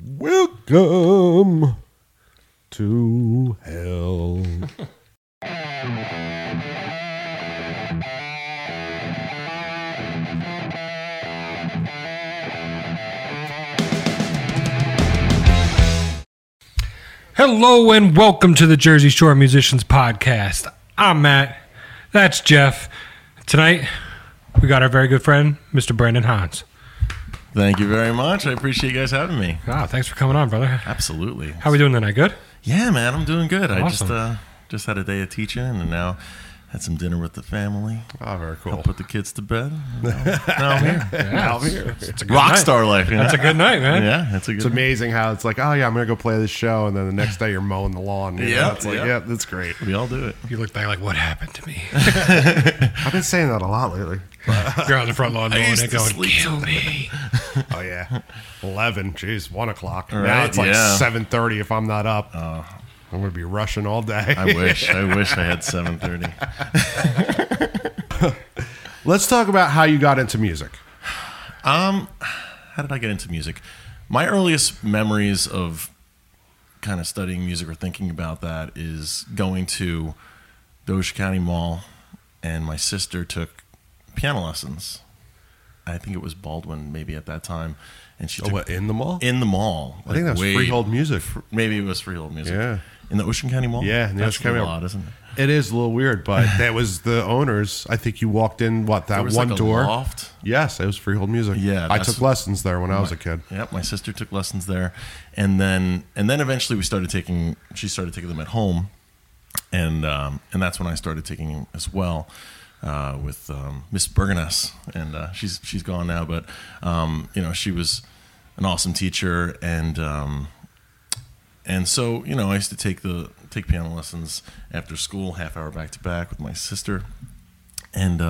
Welcome to hell. Hello and welcome to the Jersey Shore Musicians Podcast. I'm Matt. That's Jeff. Tonight, we got our very good friend, Mr. Brandon Hans. Thank you very much. I appreciate you guys having me. Wow, thanks for coming on, brother. Absolutely. How are we doing tonight? Good? Yeah, man, I'm doing good. Awesome. I just had a day of teaching and now had some dinner with the family. Oh, very cool. Helped put the kids to bed. Now I'm here. Now I'm here. It's a good rock star life. You know? That's a good night, man. Yeah, it's a good night. It's amazing how it's like, oh, yeah, I'm going to go play this show. And then the next day you're mowing the lawn. Yeah. It's like, yeah, that's great. We all do it. You look back like, what happened to me? I've been saying that a lot lately. You're on the front lawn mowing it going, kill me. Oh, yeah. 11. Jeez, 1 o'clock. Right, now it's like 7:30 if I'm not up. I'm going to be rushing all day. I wish I had 7:30. Let's talk about how you got into music. How did I get into music? My earliest memories of kind of studying music or thinking about that is going to Doge County Mall, and my sister took piano lessons. I think it was Baldwin maybe at that time. And she took, in the mall? In the mall. I think that was Freehold Music. Maybe it was Freehold Music. Yeah. In the Ocean County Mall? Yeah, in the Ocean County Mall. That's a lot, isn't it? It is a little weird, but that was the owners. I think you walked in, that one door? There was like a loft? Yes, it was Freehold Music. Yeah. I took lessons there when I was a kid. Yep, my sister took lessons there. And then eventually she started taking them at home. And that's when I started taking them as well with Miss Bergeness. And she's gone now, but she was an awesome teacher, and so, I used to take piano lessons after school, half hour back to back with my sister, and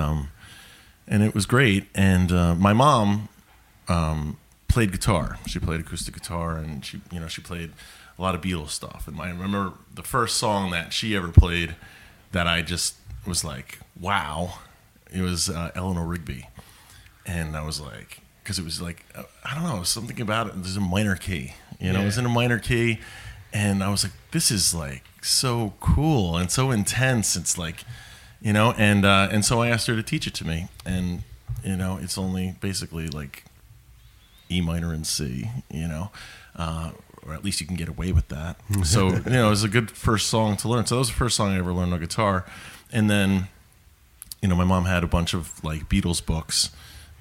it was great. And my mom played guitar. She played acoustic guitar, and she played a lot of Beatles stuff. And I remember the first song that she ever played that I just was like, wow, it was Eleanor Rigby, and I was like, because it was like, I don't know, something about it. It was a minor key. It was in a minor key. And I was like, this is like so cool and so intense. It's like, and so I asked her to teach it to me. And, it's only basically like E minor and C, or at least you can get away with that. So, it was a good first song to learn. So that was the first song I ever learned on guitar. And then, my mom had a bunch of like Beatles books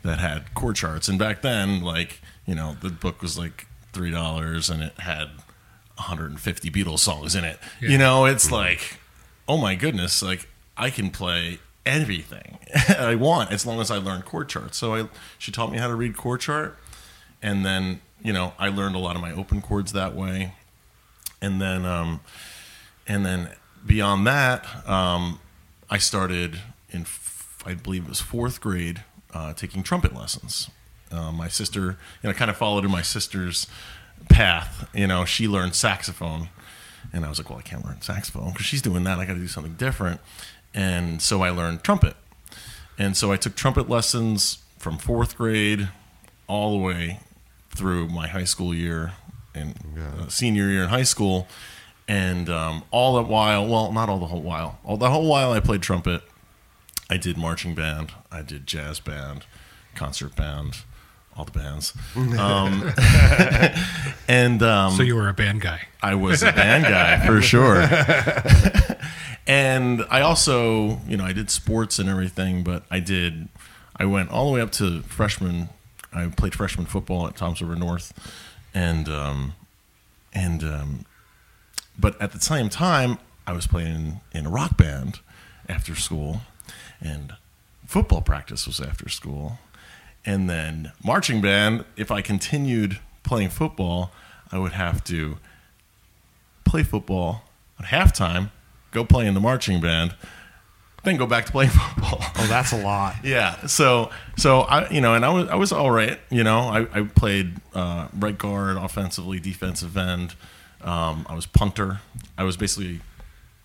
that had chord charts. And back then, like, the book was like $3 and it had 150 Beatles songs in it. Yeah. It's like, oh my goodness, like I can play everything I want as long as I learn chord charts. So she taught me how to read chord chart. And then, I learned a lot of my open chords that way. And then beyond that, I started in, I believe it was fourth grade, taking trumpet lessons. My sister, kind of followed in my sister's path. She learned saxophone, and I was like, well, I can't learn saxophone because she's doing that. I got to do something different. And so I learned trumpet. And so I took trumpet lessons from fourth grade all the way through my high school year and senior year in high school. And all the while, well, not all the whole while, I played trumpet. I did marching band, I did jazz band, concert band, all the bands. So you were a band guy. I was a band guy, for sure. And I also, I did sports and everything, but I went all the way up to freshman. I played freshman football at Toms River North. But at the same time, I was playing in a rock band after school. And football practice was after school. And then marching band, if I continued playing football, I would have to play football at halftime, go play in the marching band, then go back to playing football. Oh, that's a lot. Yeah. So I, and I was all right. I played right guard, offensively, defensive end. I was punter. I was basically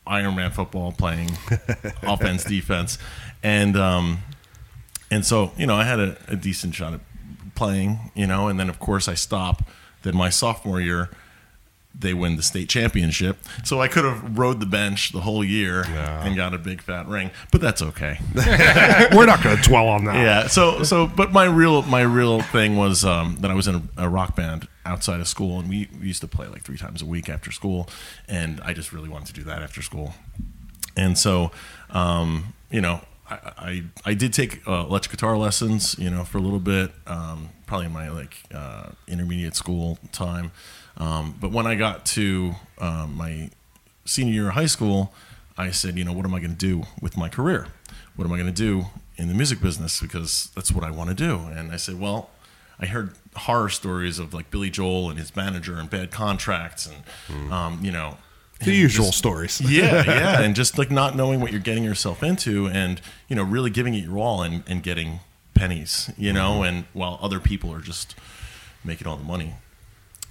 Iron Man football, playing offense, defense, and so I had a decent shot at playing, and then of course I stopped Then my sophomore year, they win the state championship. So I could have rode the bench the whole year and got a big fat ring, but that's okay. We're not going to dwell on that. Yeah. So, but my real thing was that I was in a rock band outside of school, and we used to play like 3 times a week after school, and I just really wanted to do that after school. And so, I did take electric guitar lessons, for a little bit, probably in my intermediate school time. But when I got to my senior year of high school, I said, what am I going to do with my career? What am I going to do in the music business? Because that's what I want to do. And I said, well, I heard horror stories of like Billy Joel and his manager and bad contracts and, the usual stories. Yeah. And just like not knowing what you're getting yourself into and, really giving it your all and getting pennies, and while other people are just making all the money.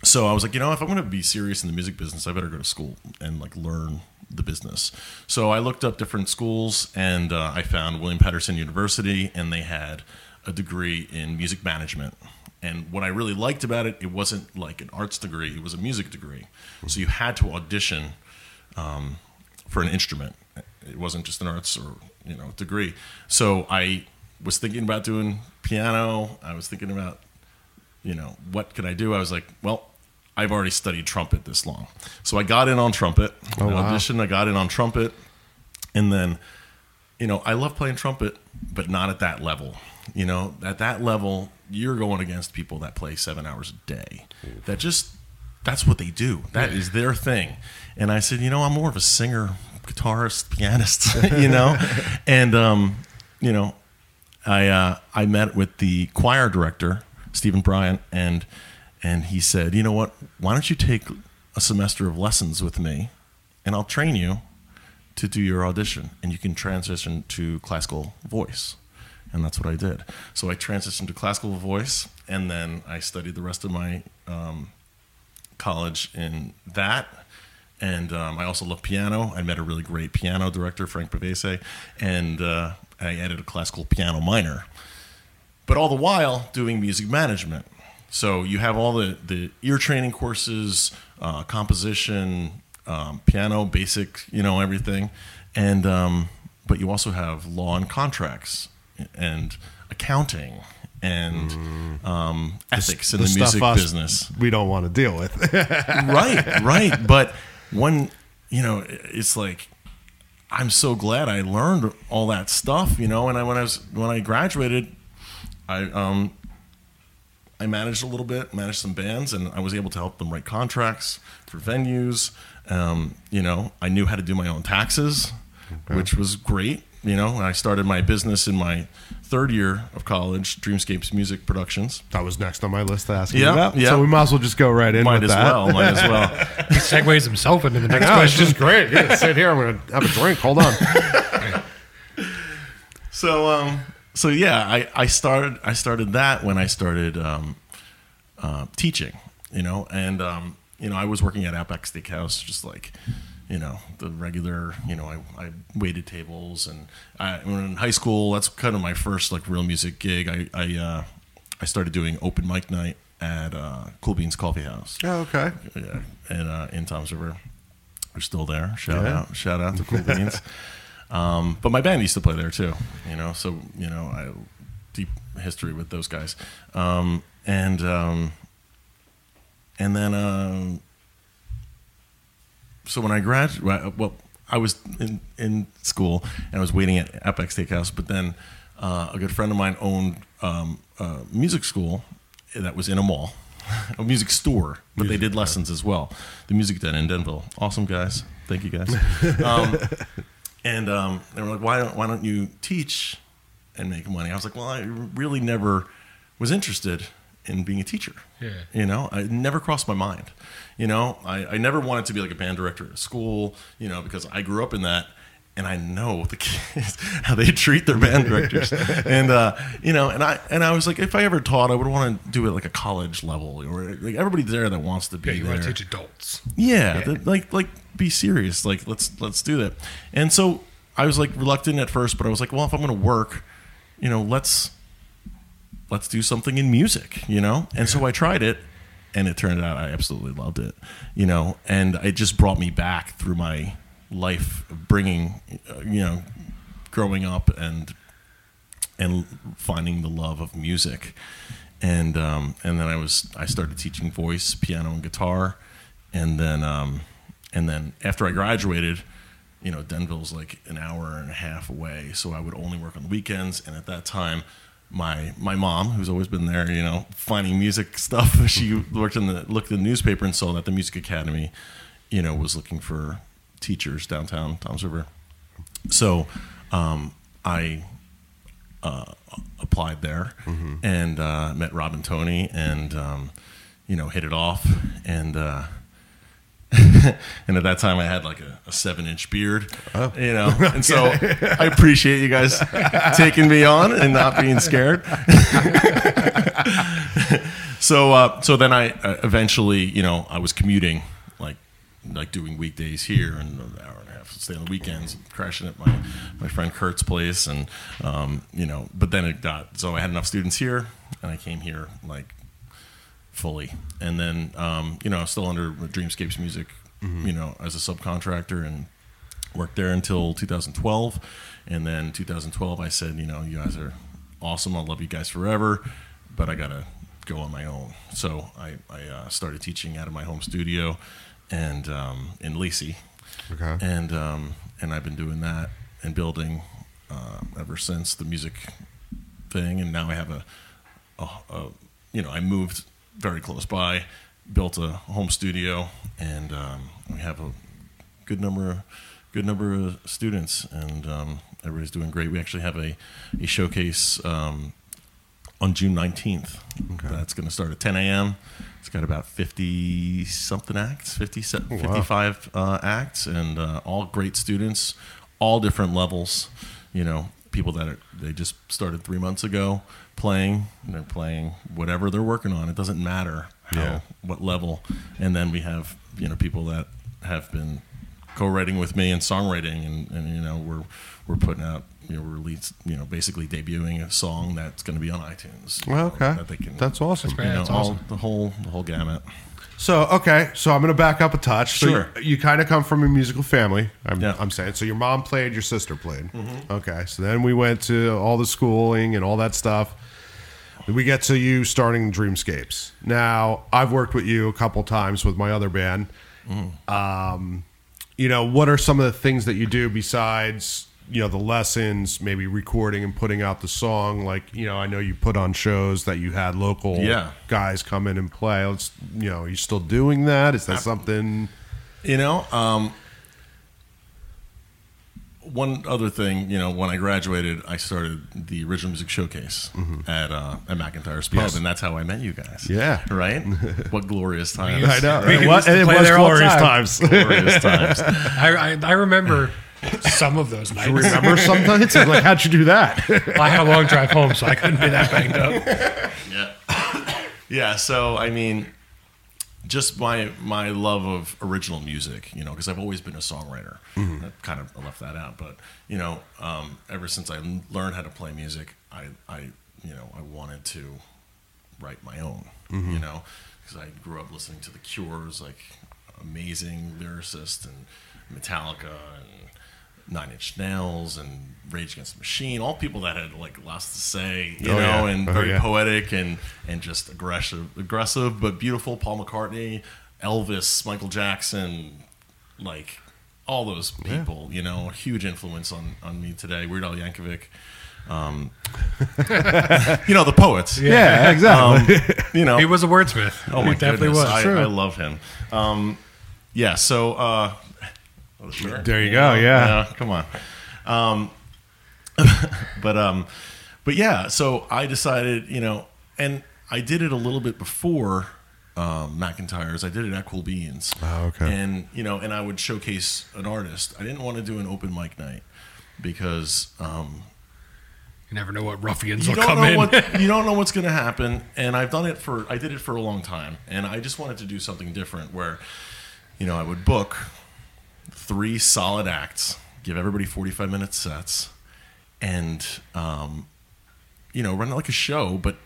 So I was like, if I'm going to be serious in the music business, I better go to school and like learn the business. So I looked up different schools and I found William Patterson University, and they had a degree in music management. And what I really liked about it, it wasn't like an arts degree. It was a music degree. So you had to audition for an instrument. It wasn't just an arts or, degree. So I was thinking about doing piano. I was thinking about, what could I do? I was like, well, I've already studied trumpet this long. So I got in on trumpet. I got in on trumpet. And then, I love playing trumpet, but not at that level. At that level, you're going against people that play 7 hours a day. That's what they do. That is their thing. And I said, I'm more of a singer, guitarist, pianist, And, I met with the choir director, Stephen Bryant, and he said, you know what, why don't you take a semester of lessons with me, and I'll train you to do your audition, and you can transition to classical voice. And that's what I did. So I transitioned to classical voice, and then I studied the rest of my college in that. And I also love piano. I met a really great piano director, Frank Pavese, and I added a classical piano minor. But all the while, doing music management. So you have all the ear training courses, composition, piano, basic, everything. And but you also have law and contracts, and accounting, and ethics in the music business. We don't want to deal with. Right. But when, it's like, I'm so glad I learned all that stuff, and when I graduated, I managed a little bit, managed some bands, and I was able to help them write contracts for venues. I knew how to do my own taxes, which was great. I started my business in my third year of college, Dreamscapes Music Productions. That was next on my list to ask you about. Yep. So we might as well just go right in with that. Might as well. He segues himself into the next question. It's just great. Yeah, sit here. I'm going to have a drink. Hold on. So yeah, I started that when I started teaching, and I was working at Outback Steakhouse, just like, the regular, I waited tables, and when in high school, that's kind of my first like real music gig. I started doing open mic night at Cool Beans Coffee House. Oh, okay. Yeah, and in Toms River, we're still there. Shout out to Cool Beans. But my band used to play there too, I deep history with those guys. So when I graduated, well, I was in school and I was waiting at Apex Steakhouse, but then, a good friend of mine owned, music school that was in a mall, a music store, but they did lessons as well. The Music Den in Denville. Awesome guys. Thank you guys. And they were like, why don't you teach and make money? I was like, well, I really never was interested in being a teacher. Yeah. It never crossed my mind. I never wanted to be like a band director at a school, because I grew up in that, and I know the kids, how they treat their band directors. And, and I was like, if I ever taught, I would want to do it like a college level, or like everybody there that wants to be there. You want to teach adults. Yeah. Be serious. Like, let's do that. And so I was like reluctant at first, but I was like, well, if I'm going to work, let's do something in music, And so I tried it, and it turned out I absolutely loved it, you know, and it just brought me back through my life, bringing, you know, growing up and finding the love of music. And then I started teaching voice, piano, and guitar, and then after I graduated, you know, Denville's like an hour and a half away, so I would only work on the weekends. And at that time, my mom, who's always been there, you know, finding music stuff, she looked in the newspaper and saw that the Music Academy, you know, was looking for teachers downtown Toms River. So I applied there, mm-hmm. and met Robin Tony, and you know, hit it off, and and at that time I had like a 7-inch beard, oh. you know, and so I appreciate you guys taking me on and not being scared. So then I eventually, you know, I was commuting, like doing weekdays here and an hour and a half stay on the weekends, crashing at my friend Kurt's place, and you know, but then it got so I had enough students here and I came here like fully, and then you know, I was still under Dreamscapes Music, mm-hmm. you know, as a subcontractor, and worked there until 2012, and then 2012 I said, you know, you guys are awesome, I'll love you guys forever, but I gotta go on my own. So I started teaching out of my home studio and in Lacey, okay. And I've been doing that and building ever since the music thing, and now I have a you know, I moved very close by, built a home studio, and we have a good number of students, and everybody's doing great. We actually have a showcase on June 19th. Okay. That's going to start at 10 a.m. It's got about 50-something acts, 55 acts, and all great students, all different levels. You know, people that they just started 3 months ago playing, and they're playing whatever they're working on. It doesn't matter what level. And then we have, you know, people that have been co-writing with me and songwriting, and you know, we're putting out, you know, release, you know, basically debuting a song that's going to be on iTunes. Well, okay, know, that they can, that's awesome. You know, that's awesome. The whole gamut. So okay, so I'm going to back up a touch. Sure. So you kind of come from a musical family. I'm saying. So your mom played, your sister played. Mm-hmm. Okay, so then we went to all the schooling and all that stuff. We get to you starting Dreamscapes. Now I've worked with you a couple times with my other band. Mm. You know, what are some of the things that you do besides, you know, the lessons, maybe recording and putting out the song? Like, you know, I know you put on shows that you had local guys come in and play. Let's, you know, are you still doing that? Is that something? You know, one other thing, you know, when I graduated, I started the Original Music Showcase mm-hmm. at McIntyre's Pub, and that's how I met you guys. Yeah. Right? What glorious times. I know. Right? It was glorious times. Glorious times. I remember some of those nights. You remember sometimes? Like, how'd you do that? I had a long drive home, so I couldn't be that banged up. Yeah. Yeah, so, I mean, just my love of original music, you know, because I've always been a songwriter. Mm-hmm. I kind of left that out, but, you know, ever since I learned how to play music, I you know, I wanted to write my own, mm-hmm. you know, because I grew up listening to The Cures, like, amazing lyricist, and Metallica, and Nine Inch Nails, and Rage Against the Machine, all people that had like lots to say, you know, and very poetic and just aggressive but beautiful. Paul McCartney, Elvis, Michael Jackson, like all those people, you know, huge influence on me today. Weird Al Yankovic, you know, the poets. Yeah, exactly. You know, he was a wordsmith. Oh my goodness, I love him. Yeah, so. Sure. There you go. Yeah. Come on. But yeah, so I decided, you know, and I did it a little bit before McIntyre's. I did it at Cool Beans. Oh, okay. And, you know, and I would showcase an artist. I didn't want to do an open mic night because you never know what ruffians will come in. You don't know what's going to happen. And I did it for a long time. And I just wanted to do something different where, you know, I would book 3 solid acts, give everybody 45-minute sets, and you know, run like a show, but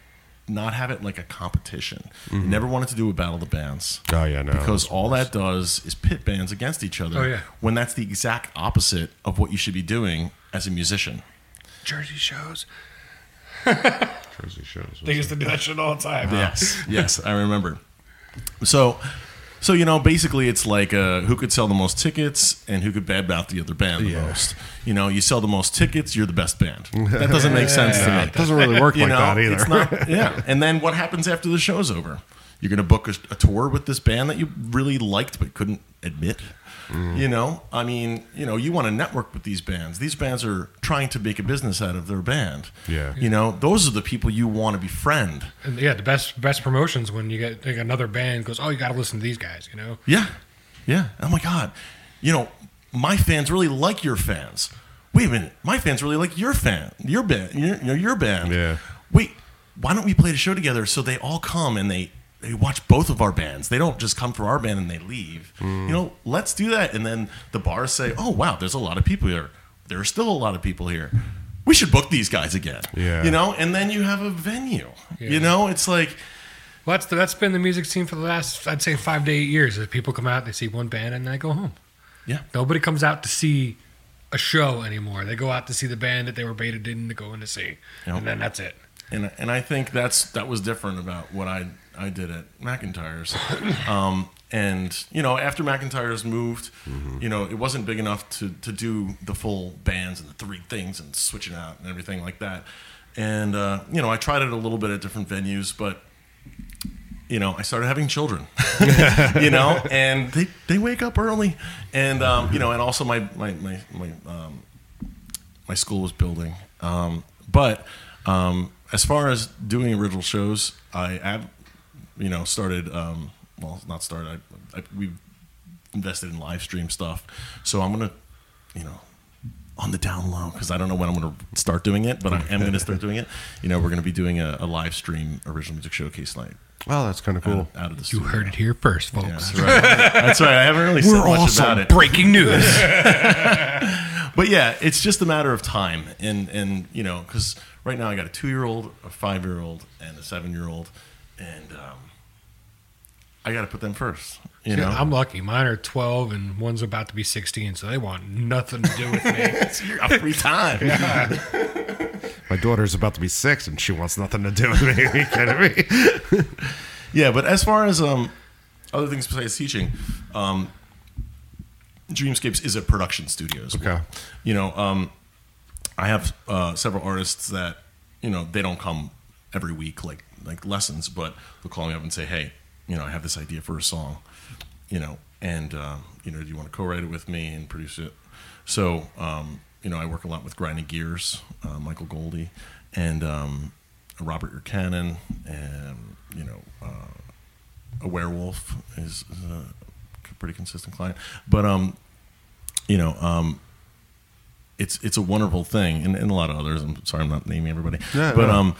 not have it like a competition. Mm-hmm. They never wanted to do a battle of the bands. Oh, yeah, no. Because all that does is pit bands against each other. Oh, yeah. When that's the exact opposite of what you should be doing as a musician. Jersey shows. Jersey shows. They used to do that shit all the time. Yes. Yes, I remember. So, you know, basically it's like who could sell the most tickets and who could badmouth the other band the most. You know, you sell the most tickets, you're the best band. That doesn't make sense to me. It doesn't really work like that either. It's not, And then what happens after the show's over? You're going to book a tour with this band that you really liked but couldn't admit. Mm. You know, I mean, you know, you want to network with these bands. These bands are trying to make a business out of their band. Yeah. You know, those are the people you want to befriend. And yeah, the best promotions when you get like, another band goes, oh, you got to listen to these guys, you know? Yeah. Yeah. Oh, my God. You know, my fans really like your fans. Wait a minute. My fans really like your fan, your band, your band. Yeah. Wait, why don't we play the show together so they all come and they watch both of our bands. They don't just come for our band and they leave. Mm. You know, let's do that. And then the bars say, oh, wow, there's a lot of people here. There are still a lot of people here. We should book these guys again. Yeah. You know, and then you have a venue. Yeah. You know, it's like... Well, that's been the music scene for the last, I'd say, 5 to 8 years. People come out, they see one band, and they go home. Yeah. Nobody comes out to see a show anymore. They go out to see the band that they were baited in to go in to see. Yep. And then that's it. And I think that was different about what I did at McIntyre's. And, you know, after McIntyre's moved, mm-hmm. you know, it wasn't big enough to do the full bands and the three things and switching out and everything like that. And, you know, I tried it a little bit at different venues, but, you know, I started having children, you know, and they wake up early. And, you know, and also my school was building. But as far as doing original shows, we've invested in live stream stuff. So I'm going to, you know, on the down low, because I don't know when I'm going to start doing it, but I am going to start doing it. You know, we're going to be doing a live stream original music showcase night. Wow, that's kind of cool. Out of the studio. You heard it here first, folks. Yeah, that's right. That's right. I haven't really said much about it. We're also breaking news. But yeah, it's just a matter of time. And you know, because right now I got a 2-year-old, a 5-year-old, and a 7-year-old. And I got to put them first. You know? I'm lucky. Mine are 12 and one's about to be 16, so they want nothing to do with me. It's your free time. Yeah. My daughter's about to be 6 and she wants nothing to do with me. Are you kidding me? Yeah, but as far as other things besides teaching, Dreamscapes is a production studio as well. Okay. You know, I have several artists that, you know, they don't come every week like lessons, but they'll call me up and say, hey, you know, I have this idea for a song, you know, and, you know, do you want to co-write it with me and produce it? So, you know, I work a lot with Grinding Gears, Michael Goldie, and Robert Urcannon, and, you know, a Werewolf is a pretty consistent client. But, you know, it's a wonderful thing, and a lot of others. I'm sorry, I'm not naming everybody. Yeah, but,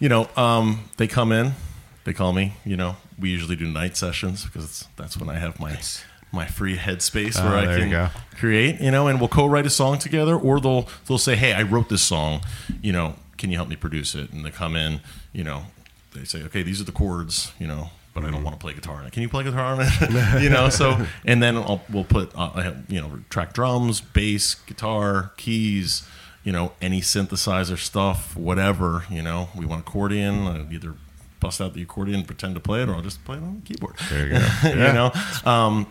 you know, they come in, they call me. You know, we usually do night sessions because that's when I have my free headspace where I can create. You know, and we'll co-write a song together, or they'll say, hey, I wrote this song. You know, can you help me produce it? And they come in. You know, they say, okay, these are the chords. You know, but I don't want to play guitar on it. Can you play guitar on it? You know, so, and then we'll put, you know, track drums, bass, guitar, keys, you know, any synthesizer stuff, whatever, you know, we want accordion, I'll either bust out the accordion, pretend to play it, or I'll just play it on the keyboard. There you go. Yeah. You know,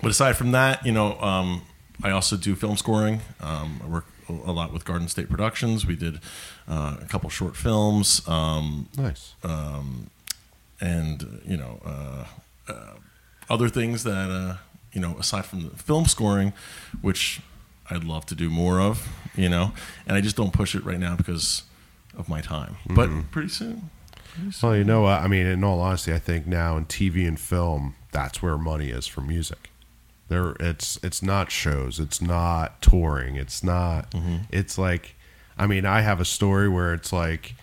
but aside from that, you know, I also do film scoring. I work a lot with Garden State Productions. We did a couple short films. Nice. And, you know, other things that, you know, aside from the film scoring, which I'd love to do more of, you know, and I just don't push it right now because of my time. Mm-hmm. But pretty soon. Well, you know, I mean, in all honesty, I think now in TV and film, that's where money is for music. There, it's not shows. It's not touring. It's not. Mm-hmm. It's like, I mean, I have a story where it's like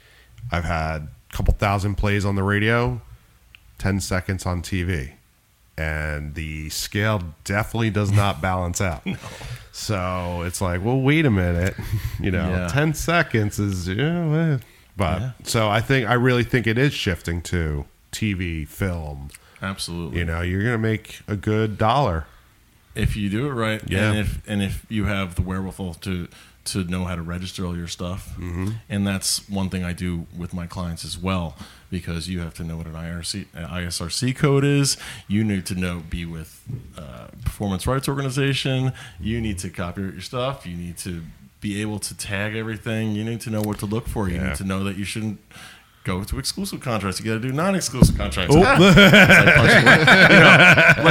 I've had a couple thousand plays on the radio, 10 seconds on TV, and the scale definitely does not balance out. No. So it's like, well, wait a minute, you know, 10 seconds is, you know, But so I really think it is shifting to TV, film. Absolutely. You know, you're going to make a good dollar if you do it right. Yeah. And if you have the wherewithal to know how to register all your stuff. Mm-hmm. And that's one thing I do with my clients as well, because you have to know what an ISRC code is. You need to be with performance rights organization. You need to copyright your stuff. You need to be able to tag everything. You need to know what to look for. You need to know that you shouldn't go to exclusive contracts. You got to do non-exclusive contracts. Oh.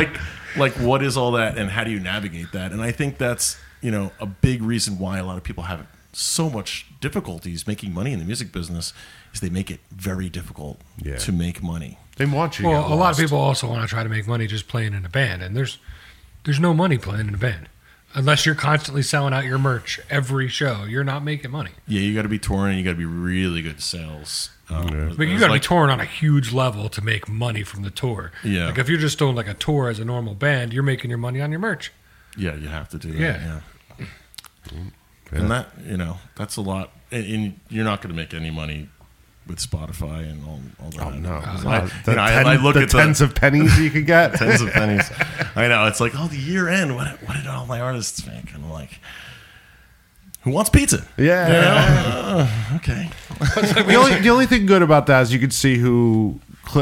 Like what is all that, and how do you navigate that? And I think that's, you know, a big reason why a lot of people have so much difficulties making money in the music business is they make it very difficult to make money. They want you. Well, a lot of people also want to try to make money just playing in a band, and there's no money playing in a band unless you're constantly selling out your merch every show. You're not making money. Yeah, you got to be touring. You got to be really good sales. But you got to be touring on a huge level to make money from the tour. Yeah, like if you're just doing like a tour as a normal band, you're making your money on your merch. Yeah, you have to do that. Yeah. And that, you know, that's a lot. And you're not going to make any money with Spotify and all that. Oh, no. I look at the tens of pennies you could get. Tens of pennies. I know. It's like, the year end. What did all my artists make? And I'm like, who wants pizza? Yeah. Okay. The only thing good about that is you can see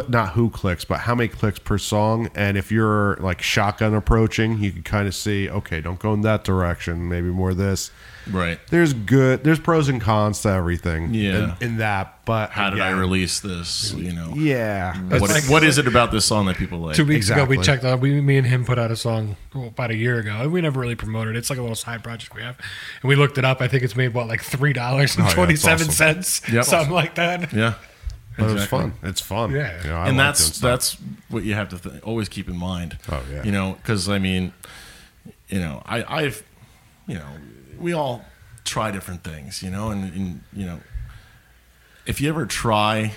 not who clicks, but how many clicks per song. And if you're like shotgun approaching, you can kind of see, okay, don't go in that direction. Maybe more this. Right. There's pros and cons to everything. Yeah. In that, but how did I release this? You know. Yeah. What is it about this song that people like? 2 weeks ago, we checked out. Me and him put out a song about a year ago. We never really promoted it. It's like a little side project we have, and we looked it up. I think it's made like $3.27, something like that. Yeah. But exactly. It was fun. It's fun. Yeah. You know, and that's what you have to always keep in mind. Oh, yeah. You know, because, I mean, you know, I've, you know, we all try different things, you know, and, you know, if you ever try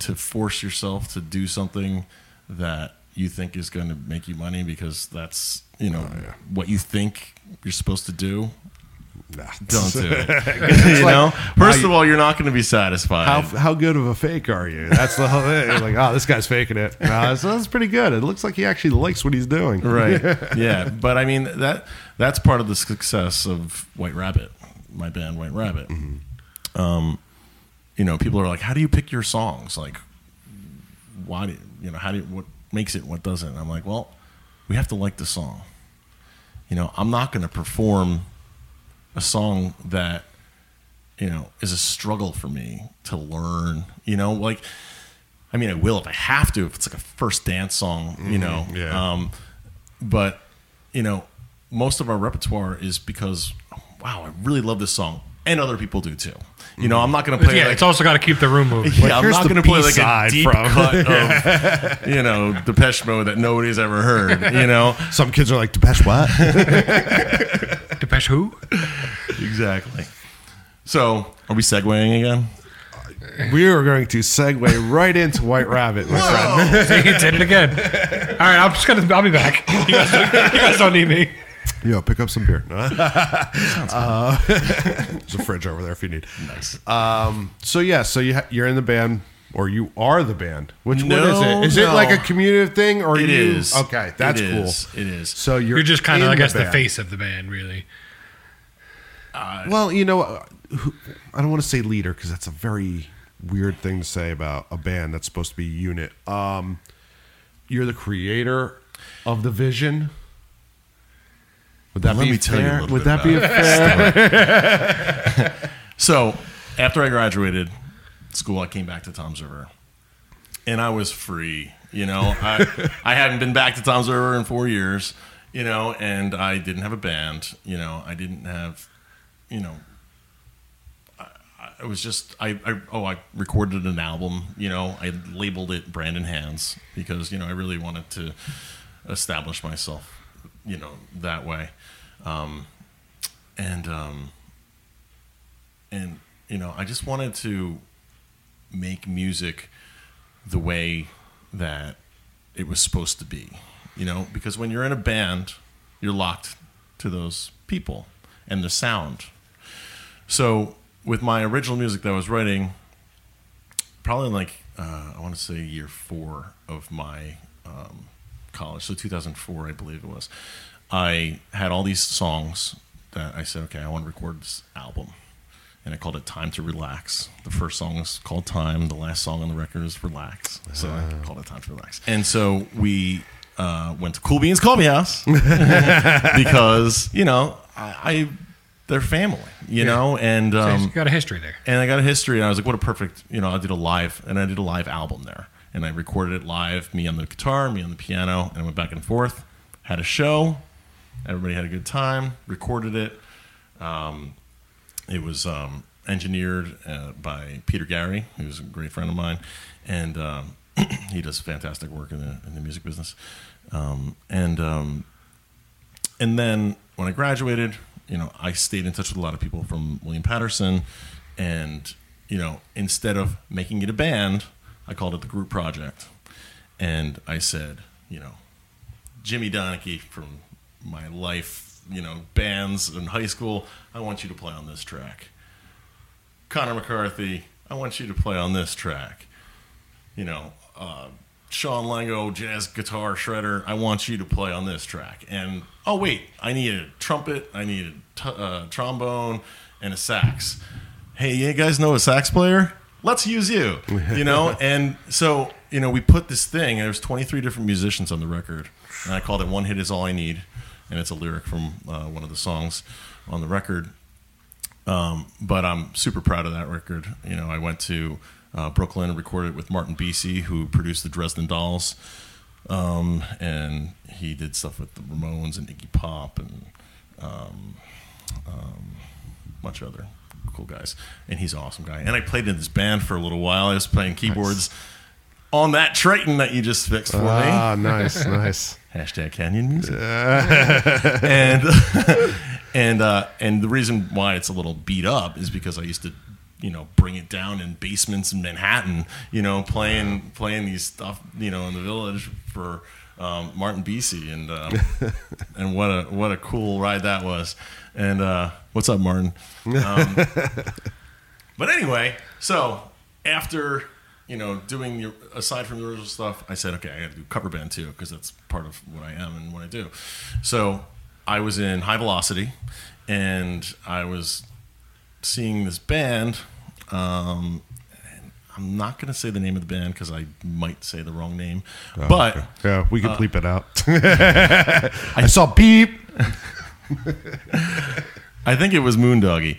to force yourself to do something that you think is going to make you money because that's, you know, what you think you're supposed to do. Nah, don't do it. You know, first of all, you're not going to be satisfied. How good of a fake are you? That's the whole thing. You're like, this guy's faking it. So that's pretty good. It looks like he actually likes what he's doing. Right. Yeah. But I mean, that's part of the success of White Rabbit, my band White Rabbit. Mm-hmm. You know, people are like, how do you pick your songs? Like, why do you know? What makes it? What doesn't? And I'm like, well, we have to like the song. You know, I'm not going to perform a song that, you know, is a struggle for me to learn, you know, like, I mean, I will if I have to, if it's like a first dance song, you know, but, you know, most of our repertoire is because, wow, I really love this song, and other people do too. You know, I'm not going to play. Yeah, like, it's also got to keep the room moving. Yeah, I'm not going to play like a deep cut of, you know, Depeche Mode that nobody's ever heard. You know, some kids are like, Depeche what? Depeche who? Exactly. So, are we segueing again? We are going to segue right into White Rabbit, my friend. He did it again. All right, I'll be back. You guys don't need me. Yo, pick up some beer. There's a fridge over there if you need. Nice. So you're in the band, or you are the band. What is it? Is it like a community thing, or it is? Okay, that's cool. It is. So you're just kind of, I guess, the face of the band, really. Well, you know, I don't want to say leader because that's a very weird thing to say about a band that's supposed to be a unit. You're the creator of the vision. Would that be fair? So, after I graduated school, I came back to Toms River, and I was free. You know, I hadn't been back to Toms River in 4 years. You know, and I didn't have a band. You know, I didn't have. You know, I was just I recorded an album. You know, I labeled it Brandon Hans because, you know, I really wanted to establish myself, you know, that way. And you know, I just wanted to make music the way that it was supposed to be, you know, because when you're in a band, you're locked to those people and the sound. So with my original music that I was writing, probably in like, I want to say year four of my college, so 2004, I believe it was, I had all these songs that I said, okay, I want to record this album. And I called it Time to Relax. The first song is called Time. The last song on the record is Relax. So I called it Time to Relax. And so we went to Cool Beans Coffee House because, you know, they're family, you know, and so you got a history there. And I got a history, and I was like, what a perfect, you know, I did a live album there, and I recorded it live, me on the guitar, me on the piano, and I went back and forth, had a show, everybody had a good time, recorded it. It was engineered by Peter Gary, who's a great friend of mine, and he does fantastic work in the music business. And then when I graduated, you know, I stayed in touch with a lot of people from William Patterson, and, you know, instead of making it a band, I called it the group project. And I said, you know, Jimmy Donachie from my life, you know, bands in high school, I want you to play on this track. Connor McCarthy, I want you to play on this track. You know, Sean Lango, jazz guitar shredder, I want you to play on this track. And, oh, wait, I need a trumpet, I need a trombone, and a sax. Hey, you guys know a sax player? Let's use you, you know? And so, you know, we put this thing, and there's 23 different musicians on the record, and I called it One Hit Is All I Need, and it's a lyric from one of the songs on the record. But I'm super proud of that record. You know, I went to Brooklyn, recorded with Martin Bisi, who produced the Dresden Dolls, and he did stuff with the Ramones and Iggy Pop and a bunch of other cool guys, and he's an awesome guy. And I played in this band for a little while. I was playing keyboards on that Triton that you just fixed for me. Ah, nice, nice. Hashtag Canyon Music. And the reason why it's a little beat up is because I used to, you know, bring it down in basements in Manhattan, you know, playing these stuff, you know, in the Village for Martin Bisi, and and what a cool ride that was. And what's up, Martin? But anyway, so after, you know, aside from the original stuff, I said, okay, I got to do cover band too, because that's part of what I am and what I do. So I was in High Velocity, and I was seeing this band, and I'm not going to say the name of the band because I might say the wrong name, but okay. Yeah, we can bleep it out. I saw beep. I think it was Moondoggy.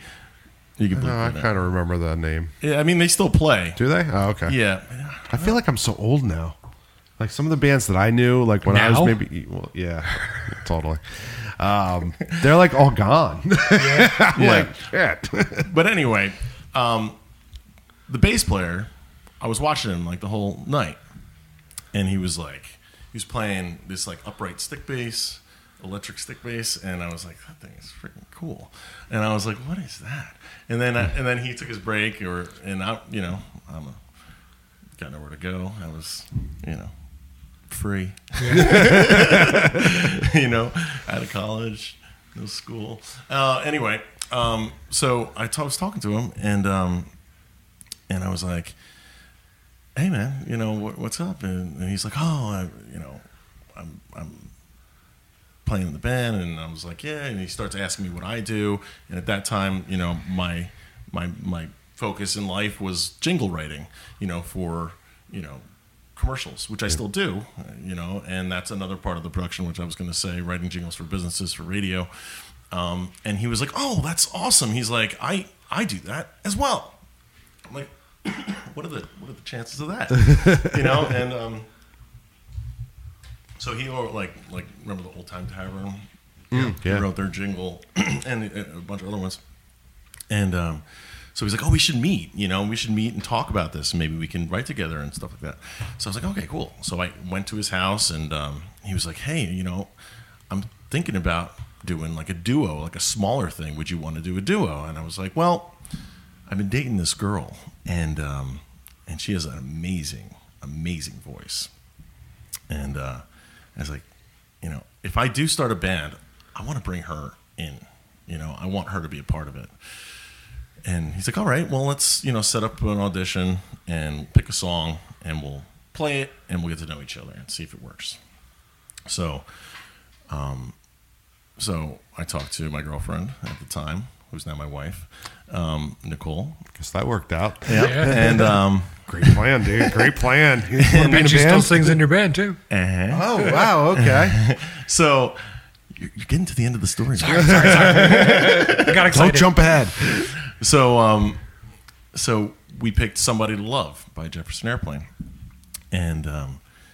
You can bleep it out. I kind of remember that name. Yeah, I mean, they still play. Do they? Oh, okay. Yeah. I feel like I'm so old now. Like some of the bands that I knew, like when I was maybe, well, yeah, totally. They're like all gone. Yeah. Like, shit. But anyway, the bass player, I was watching him like the whole night, and he was playing this like upright stick bass, electric stick bass, and I was like, that thing is freaking cool. And I was like, what is that? And then and then he took his break, and I, you know, got nowhere to go. I was, you know, free. Yeah. You know, out of college, no school. Anyway, so I was talking to him, and I was like, "Hey, man, you know what's up?" And he's like, "Oh, I'm playing in the band," and I was like, "Yeah." And he starts asking me what I do, and at that time, you know, my focus in life was jingle writing, you know, for, you know, commercials, which I still do, you know, and that's another part of the production, which I was going to say, writing jingles for businesses, for radio. And he was like, oh, that's awesome. He's like, I do that as well. I'm like, what are the chances of that? You know? And so he wrote, like remember the Old Time Tavern? Yeah. He wrote their jingle and a bunch of other ones. And so he's like, oh, we should meet, you know, we should meet and talk about this. Maybe we can write together and stuff like that. So I was like, okay, cool. So I went to his house, and he was like, hey, you know, I'm thinking about doing like a duo, like a smaller thing. Would you want to do a duo? And I was like, well, I've been dating this girl, and she has an amazing, amazing voice. And I was like, you know, if I do start a band, I want to bring her in, you know, I want her to be a part of it. And he's like, all right, well, let's, you know, set up an audition and pick a song and we'll play it and we'll get to know each other and see if it works. So, so I talked to my girlfriend at the time, who's now my wife, Nicole. Guess that worked out. Yeah. And great plan, dude. Great plan. And she still sings in your band too. Uh-huh. Oh wow. Okay. So you're getting to the end of the story. Sorry. I got excited. Don't jump ahead. So, so we picked Somebody to Love by Jefferson Airplane, and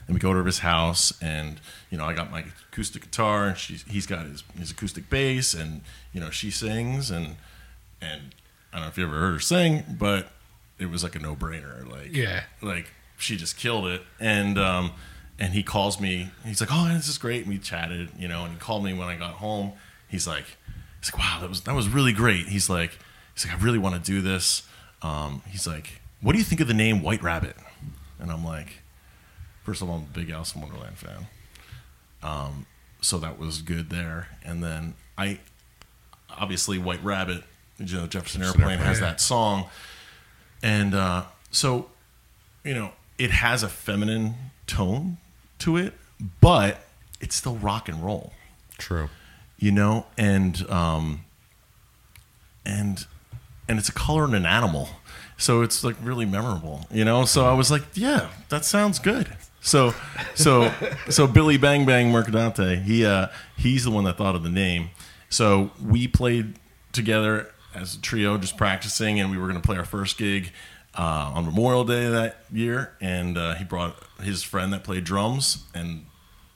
we go over to his house, and you know I got my acoustic guitar, and he's got his acoustic bass, and you know she sings, and I don't know if you ever heard her sing, but it was like a no-brainer. Like, yeah. Like, she just killed it. And he calls me. He's like, oh, this is great. And we chatted, you know, and he called me when I got home. He's like, wow, that was really great. He's like, I really want to do this. He's like, what do you think of the name White Rabbit? And I'm like, first of all, I'm a big Alice in Wonderland fan. So that was good there. And then obviously White Rabbit, you know, Jefferson Airplane has that song. And so, you know, it has a feminine tone to it, but it's still rock and roll. True. You know, and it's a color and an animal. So it's like really memorable, you know? So I was like, yeah, that sounds good. So Billy Bang Bang Mercadante, he's the one that thought of the name. So we played together as a trio, just practicing, and we were going to play our first gig on Memorial Day that year, and he brought his friend that played drums, and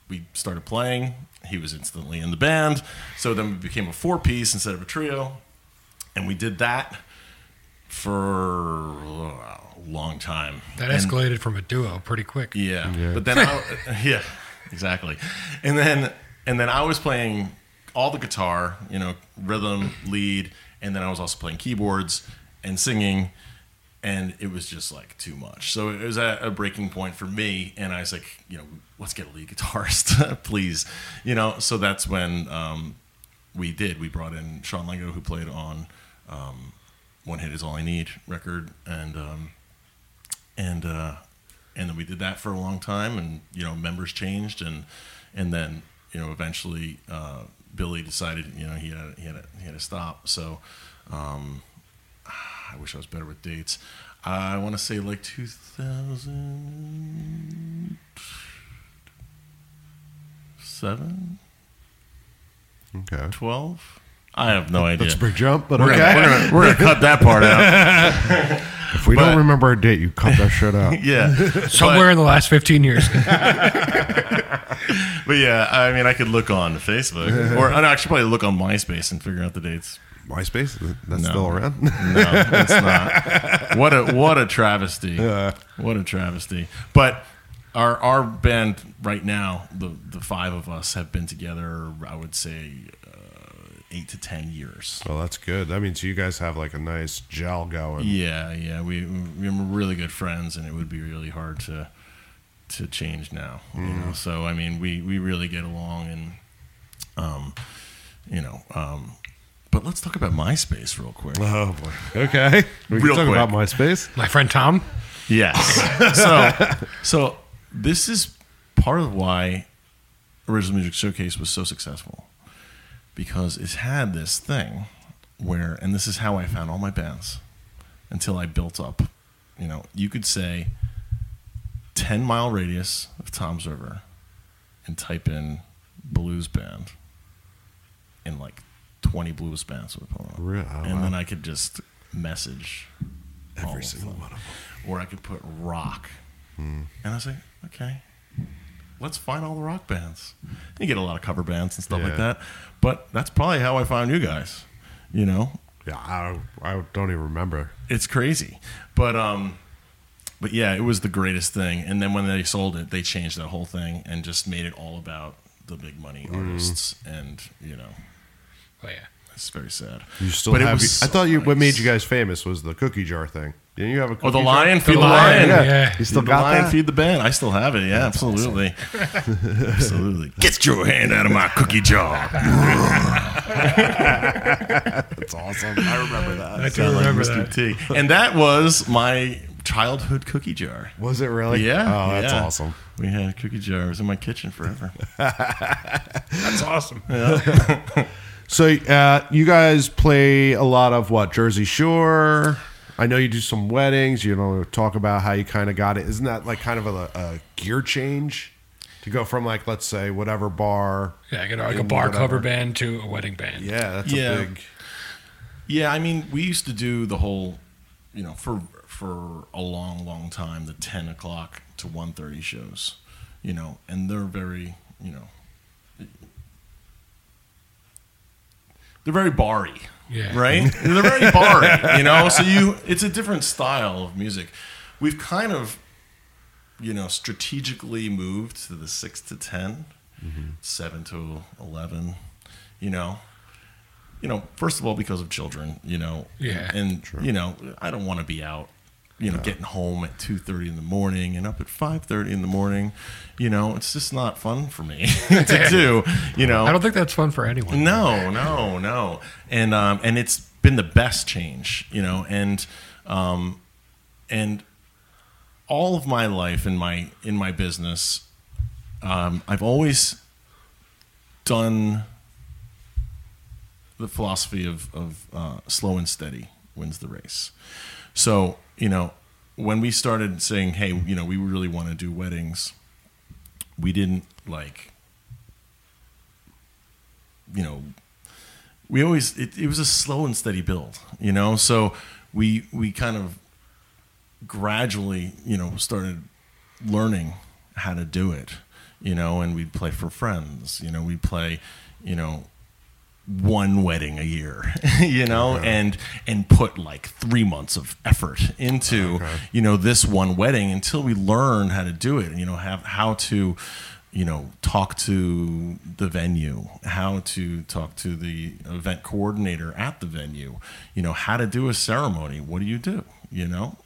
we started playing. He was instantly in the band, so then we became a four-piece instead of a trio, and we did that for a long time. That escalated from a duo pretty quick. Yeah. But then yeah, exactly. And then I was playing all the guitar, you know, rhythm, lead, and then I was also playing keyboards and singing, and it was just like too much. So it was at a breaking point for me, and I was like, you know, let's get a lead guitarist, please. You know, so that's when we brought in Sean Lango, who played on One Hit Is All I Need record, and then we did that for a long time, and you know, members changed, and then you know, eventually Billy decided, you know, he had to stop. So I wish I was better with dates. I want to say like 2007. Okay. 12. I have no idea. That's a big jump, but we're gonna cut that part out. If we don't remember our date, you cut that shit out. Yeah, somewhere in the last 15 years. But yeah, I mean, I could look on Facebook, or I'd actually probably look on MySpace and figure out the dates. MySpace? That's still around? No, it's not. What a travesty! Yeah. What a travesty! But our band right now, the five of us have been together, I would say, 8 to 10 years. Well, that's good. That means you guys have like a nice gel going. Yeah. We're really good friends, and it would be really hard to change now. Mm. You know? So I mean, we really get along, and you know. But let's talk about MySpace real quick. Oh boy. Okay. We can talk about MySpace. My friend Tom. Yes. So this is part of why Original Music Showcase was so successful. Because it's had this thing where, and this is how I found all my bands until I built up. You know, you could say 10-mile radius of Toms River and type in blues band, and like 20 blues bands would pull up. Really? And then I could just message every single one of them. Or I could put rock. Mm. And I was like, okay, let's find all the rock bands. You get a lot of cover bands and stuff like that, but that's probably how I found you guys. You know? Yeah, I don't even remember. It's crazy, but yeah, it was the greatest thing. And then when they sold it, they changed that whole thing and just made it all about the big money artists, and you know. Oh yeah. It's very sad. You still but have. So I thought you. Nice. What made you guys famous was the cookie jar thing. Didn't you have a cookie jar? The lion feed the lion. Yeah. You still got the lion feed the band. I still have it. Yeah, that's absolutely. Awesome. Absolutely. Get your hand out of my cookie jar. That's awesome. I remember that. I do remember like Mr. that. T. And that was my childhood cookie jar. Was it really? Yeah. Oh, that's awesome. We had cookie jars in my kitchen forever. That's awesome. Yeah. So you guys play a lot of what? Jersey Shore. I know you do some weddings. You know, talk about how you kind of got it. Isn't that like kind of a gear change to go from like, let's say, whatever bar? Yeah, you know, like a bar whatever. Cover band to a wedding band. Yeah, that's a big. Yeah, I mean, we used to do the whole, you know, for a long, long time, the 10 o'clock to 1:30 shows, you know, and they're very, you know. They're very bar-y, right? They're very bar-y, you know? So it's a different style of music. We've kind of, you know, strategically moved to the 6 to 10, 7 to 11, you know? You know, first of all, because of children, you know? Yeah. And, you know, I don't want to be out, you know, getting home at 2:30 in the morning and up at 5:30 in the morning. You know, it's just not fun for me to do, you know. I don't think that's fun for anyone. No. And it's been the best change, you know, and all of my life in my business, I've always done the philosophy of slow and steady wins the race. So, you know, when we started saying, hey, you know, we really want to do weddings, we didn't like, you know, we always, it was a slow and steady build, you know? So we kind of gradually, you know, started learning how to do it, you know, and we'd play for friends, you know, we'd play, you know, one wedding a year, you know, and put like 3 months of effort into, you know, this one wedding until we learn how to do it and, you know, have how to, you know, talk to the venue, how to talk to the event coordinator at the venue, you know, how to do a ceremony. What do? You know,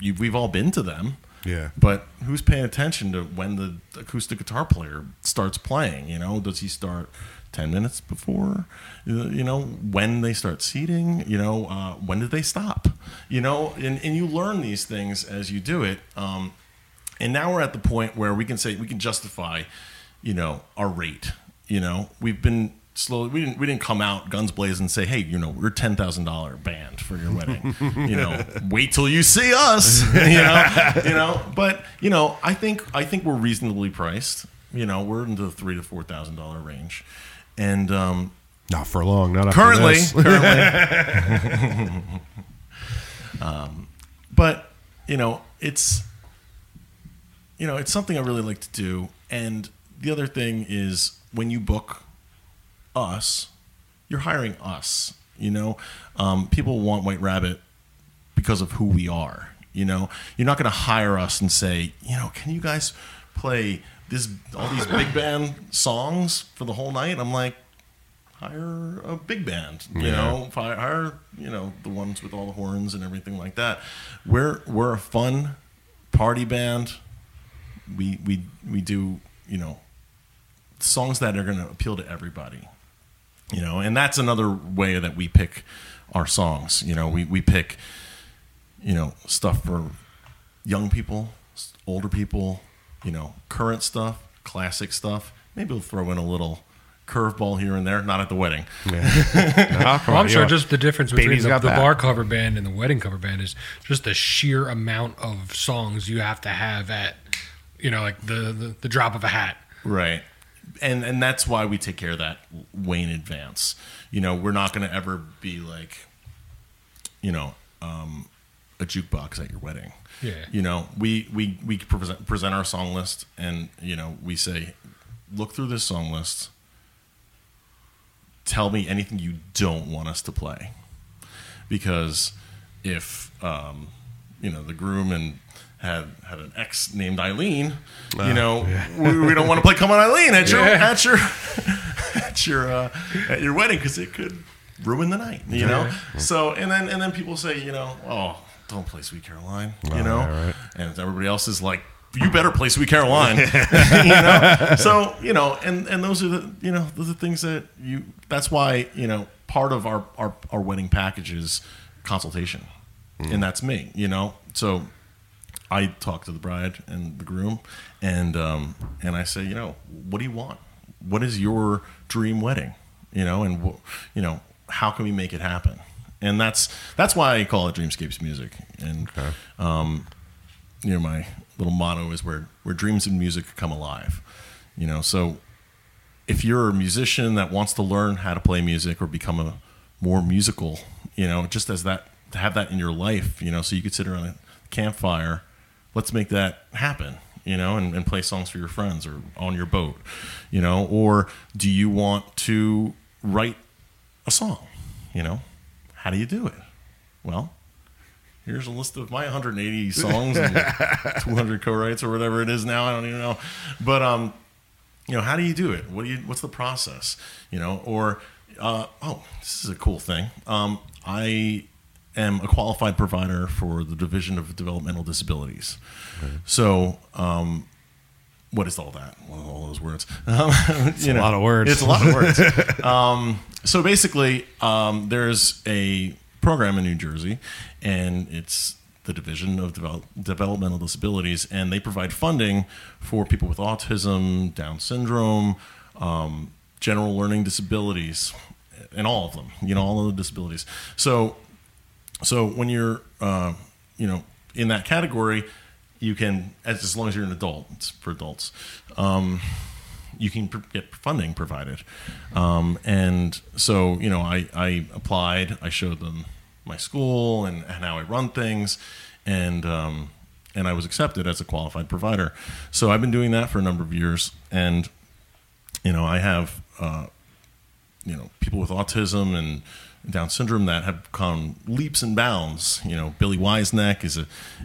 we've all been to them. Yeah. But who's paying attention to when the acoustic guitar player starts playing? You know, does he start 10 minutes before, you know, when they start seating, you know, when did they stop, you know, and you learn these things as you do it. And now we're at the point where we can say, we can justify, you know, our rate, you know, we've been slowly, we didn't come out guns blazing and say, hey, you know, we're $10,000 band for your wedding, you know, wait till you see us, you know, but you know, I think we're reasonably priced, you know, we're into the $3,000 to $4,000 range. And not for long, not currently. But it's something I really like to do. And the other thing is when you book us, you're hiring us. You know, people want White Rabbit because of who we are. You know, you're not going to hire us and say, you know, can you guys play all these big band songs for the whole night? I'm like, hire a big band, you know, hire, you know, the ones with all the horns and everything like that. We're a fun party band. We do, you know, songs that are going to appeal to everybody, you know, and that's another way that we pick our songs. You know, we pick, you know, stuff for young people, older people, you know, current stuff, classic stuff. Maybe we'll throw in a little curveball here and there. Not at the wedding. Yeah. Well, I'm sure just the difference between the bar cover band and the wedding cover band is just the sheer amount of songs you have to have at, you know, like the drop of a hat. Right. And that's why we take care of that way in advance. You know, we're not going to ever be like, you know, a jukebox at your wedding. Yeah. You know, we present our song list and, you know, we say, look through this song list. Tell me anything you don't want us to play. Because if, you know, the groom and had an ex named Eileen, you know, we don't want to play Come On Eileen at your wedding because it could ruin the night, you know? Right. So, and then people say, you know, oh, don't play Sweet Caroline, you know? Right. And everybody else is like, you better play Sweet Caroline, you know? So, you know, and those are the, you know, those are things that you, that's why, you know, part of our wedding package is consultation. Mm. And that's me, you know? So I talk to the bride and the groom and I say, you know, what do you want? What is your dream wedding? You know, and you know, how can we make it happen? And that's why I call it Dreamscapes Music. And you know, my little motto is where dreams and music come alive. You know, so if you're a musician that wants to learn how to play music or become a more musical, you know, just as that to have that in your life, you know, so you could sit around a campfire, let's make that happen. You know, and play songs for your friends or on your boat, you know, or do you want to write a song? You know, how do you do it? Well, here's a list of my 180 songs and 200 co-writes or whatever it is now. I don't even know. But, you know, how do you do it? What's the process? You know, or, oh, this is a cool thing. I am a qualified provider for the Division of Developmental Disabilities. Okay. So, what is all that? Well, all those words. It's a lot of words. It's a lot of words. So basically, there's a program in New Jersey, and it's the Division of Developmental Disabilities, and they provide funding for people with autism, Down syndrome, general learning disabilities, and all of them, you know, all of the disabilities. So when you're, you know, in that category, you can, as long as you're an adult, it's for adults, you can get funding provided. And so, you know, I applied, I showed them my school and how I run things, and I was accepted as a qualified provider. So I've been doing that for a number of years, and, you know, I have, you know, people with autism and Down syndrome that have come leaps and bounds. You know, Billy Wisneck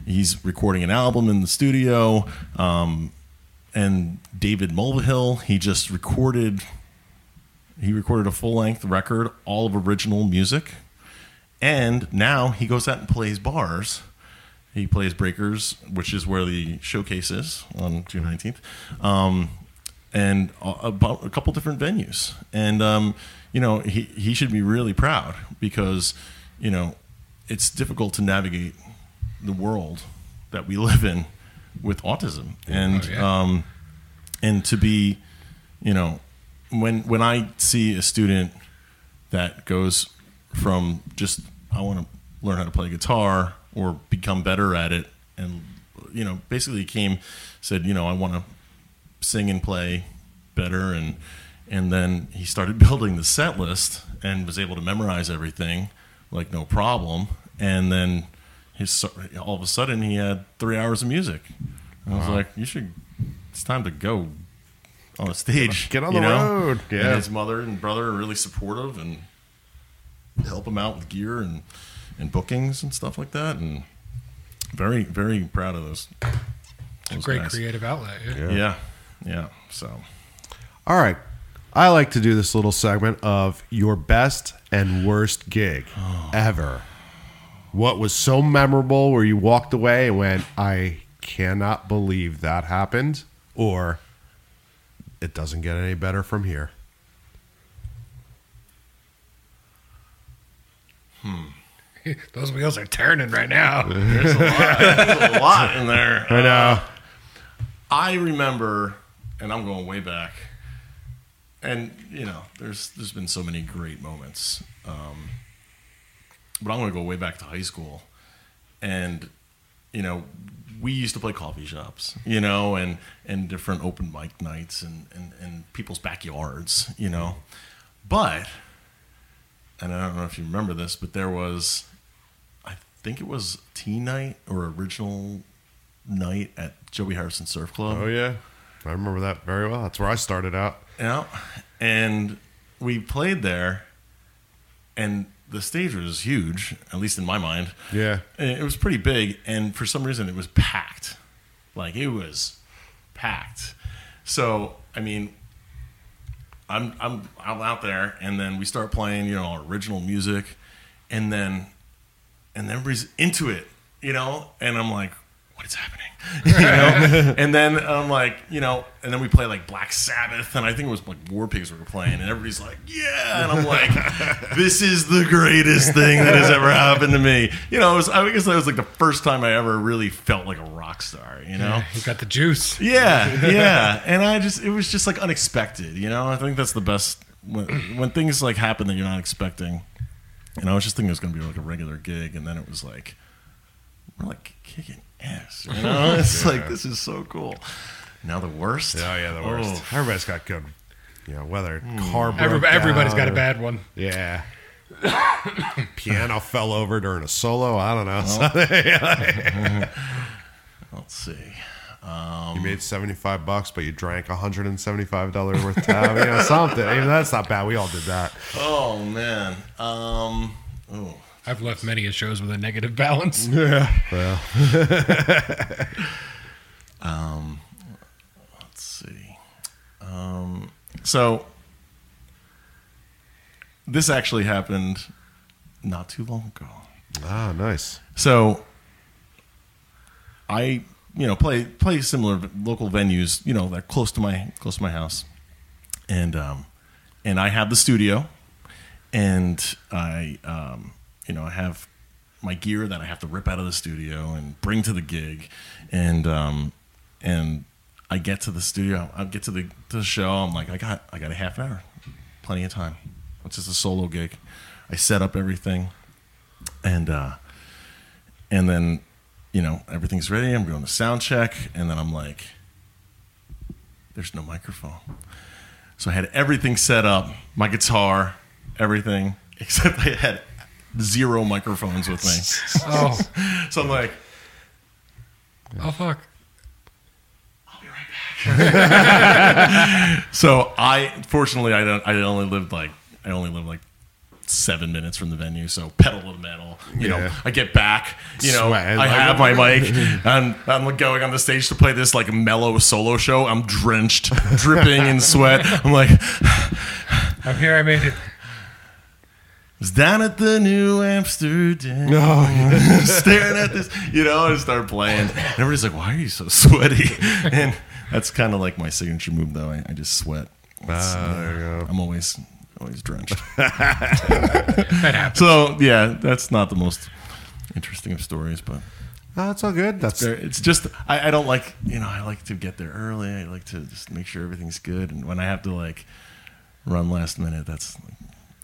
he's recording an album in the studio, and David Mulvihill, he recorded a full length record, all of original music, and now he goes out and plays bars. He plays Breakers, which is where the showcase is on June 19th, and about a couple different venues, and you know, he should be really proud because, you know, it's difficult to navigate the world that we live in with autism. And and to be, you know, when I see a student that goes from just, I want to learn how to play guitar or become better at it, and, you know, basically said, you know, I want to sing and play better, and then he started building the set list and was able to memorize everything, like no problem. And then all of a sudden he had 3 hours of music. I was like, it's time to go on a stage. Get on the road. Yeah. And his mother and brother are really supportive and help him out with gear and bookings and stuff like that. And very, very proud of those. It's a great guys. Creative outlet. Yeah. So, all right. I like to do this little segment of your best and worst gig ever. What was so memorable where you walked away and went, I cannot believe that happened, or it doesn't get any better from here? Those wheels are turning right now. There's a lot in there. I know. I remember, and I'm going way back, and, you know, there's been so many great moments. But I'm going to go way back to high school. And, you know, we used to play coffee shops, you know, and different open mic nights and people's backyards, you know. But, and I don't know if you remember this, but there was, I think it was teen night or original night at Joey Harrison Surf Club. Oh, yeah. I remember that very well. That's where I started out. Yeah, and we played there, and the stage was huge, at least in my mind. Yeah. And it was pretty big, and for some reason it was packed. Like, it was packed. So, I mean, I'm out there, and then we start playing, you know, our original music, and then everybody's into it, you know, and I'm like, what is happening? You know? And then I'm like, you know, and then we play like Black Sabbath, and I think it was like War Pigs we were playing, and everybody's like, yeah, and I'm like, this is the greatest thing that has ever happened to me. You know, I guess that was like the first time I ever really felt like a rock star, you know? Yeah, you got the juice. Yeah, yeah. And it was just like unexpected, you know? I think that's the best, when things like happen that you're not expecting. And I was just thinking it was going to be like a regular gig, and then it was like, we're like kicking ass, you know? It's like, this is so cool. Now the worst? Oh, yeah, the worst. Oh. Everybody's got good, you know, whether car broke down. Everybody's got a bad one. Yeah. Piano fell over during a solo. I don't know. Well, let's see. You made $75, but you drank $175 worth of tab. You know, something. I mean, that's not bad. We all did that. Oh man. I've left many shows with a negative balance. Yeah. Well. Let's see. So this actually happened not too long ago. Ah, nice. So I, you know, play similar local venues, you know, that close to my house, and I have the studio, and I, you know, I have my gear that I have to rip out of the studio and bring to the gig, and I get to the studio, I get to the show, I'm like, I got a half hour, plenty of time. It's just a solo gig. I set up everything, and then, you know, everything's ready. I'm going to sound check, and then I'm like, "There's no microphone." So I had everything set up, my guitar, everything, except I had zero microphones with me. Oh, so I'm like, "Oh fuck, I'll be right back." So I only lived like 7 minutes from the venue, so pedal to the metal. You know, I get back. You know, sweating. I have my mic. I'm going on the stage to play this like mellow solo show. I'm drenched, dripping in sweat. I'm like, I'm here. I made it. It's down at the New Amsterdam. No, staring at this. You know, I start playing. And everybody's like, "Why are you so sweaty?" And that's kind of like my signature move, though. I just sweat. There you go. I'm always drenched. So yeah, that's not the most interesting of stories, but that's all good. It's just I don't like, you know, I like to get there early. I like to just make sure everything's good, and when I have to like run last minute, that's like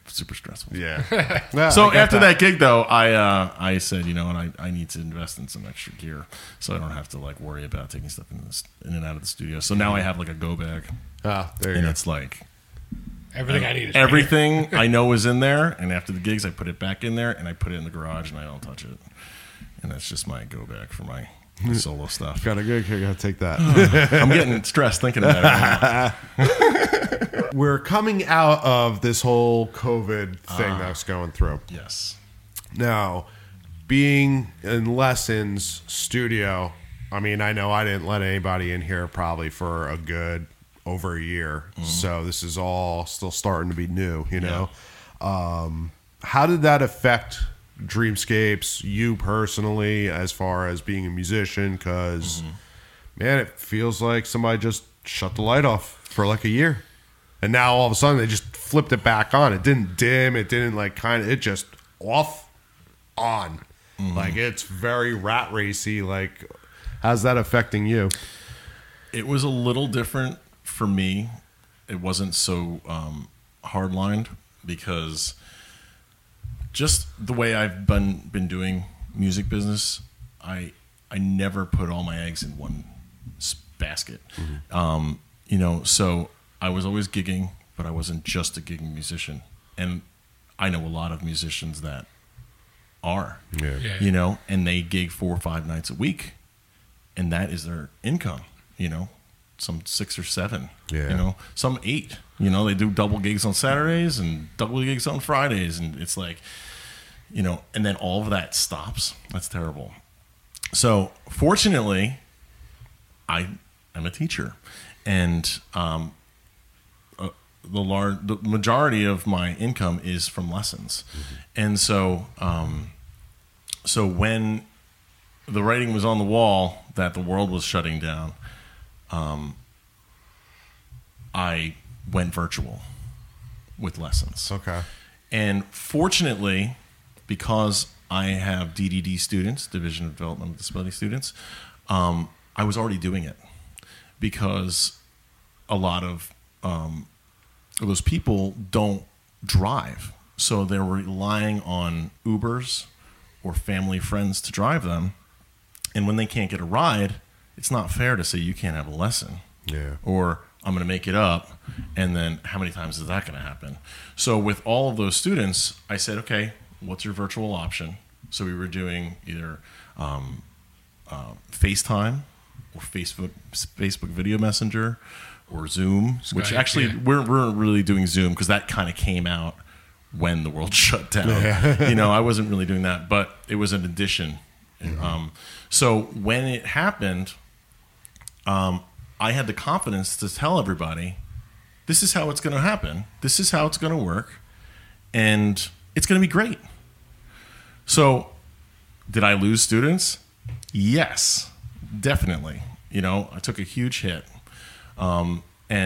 super stressful. Yeah. No, so after that gig though, I said, you know, and I need to invest in some extra gear so I don't have to like worry about taking stuff in and out of the studio. So now I have like a go bag. Ah, there you go. And it's like everything I need. Everything I know is in there, and after the gigs, I put it back in there, and I put it in the garage, and I don't touch it. And that's just my go back for my solo stuff. Got a gig here, gotta take that. I'm getting stressed thinking about it. We're coming out of this whole COVID thing that I was going through. Yes. Now, being in lessons studio, I mean, I know I didn't let anybody in here probably for a good over a year. Mm-hmm. So this is all still starting to be new, you know? Yeah. How did that affect Dreamscapes, you personally, as far as being a musician? Because, man, it feels like somebody just shut the light off for like a year. And now all of a sudden they just flipped it back on. It didn't dim. It didn't like kind of, it just off, on. Mm-hmm. Like it's very rat racy. Like, how's that affecting you? It was a little different. For me, it wasn't so hard-lined, because just the way I've been doing music business, I never put all my eggs in one basket. Mm-hmm. You know, so I was always gigging, but I wasn't just a gigging musician. And I know a lot of musicians that are, you know, and they gig 4 or 5 nights a week, and that is their income, you know. Some 6 or 7, you know, some 8, you know, they do double gigs on Saturdays and double gigs on Fridays. And it's like, you know, and then all of that stops. That's terrible. So fortunately, I am a teacher, and the majority of my income is from lessons. Mm-hmm. And so, so when the writing was on the wall that the world was shutting down, I went virtual with lessons. Okay. And fortunately, because I have DDD students, Division of Developmental Disability students, I was already doing it because a lot of those people don't drive. So they're relying on Ubers or family friends to drive them. And when they can't get a ride, it's not fair to say you can't have a lesson. Yeah. Or I'm going to make it up. And then how many times is that going to happen? So with all of those students, I said, okay, what's your virtual option? So we were doing either FaceTime or Facebook Video Messenger or Zoom, Skype, which actually we're really doing Zoom because that kind of came out when the world shut down. Yeah. You know, I wasn't really doing that, but it was an addition. Mm-hmm. So when it happened, I had the confidence to tell everybody, this is how it's going to happen. This is how it's going to work. And it's going to be great. So did I lose students? Yes, definitely. You know, I took a huge hit. But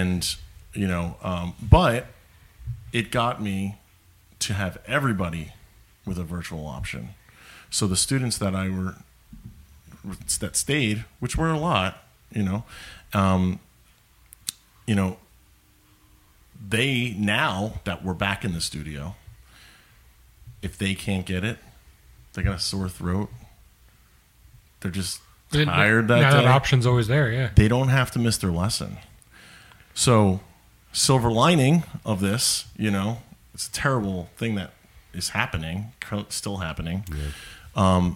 it got me to have everybody with a virtual option. So the students that stayed, which were a lot, they now that we're back in the studio, if they can't get it, they got a sore throat. They're just tired that day. Now that option's always there, yeah. They don't have to miss their lesson. So silver lining of this, it's a terrible thing that is happening, still happening. Yeah.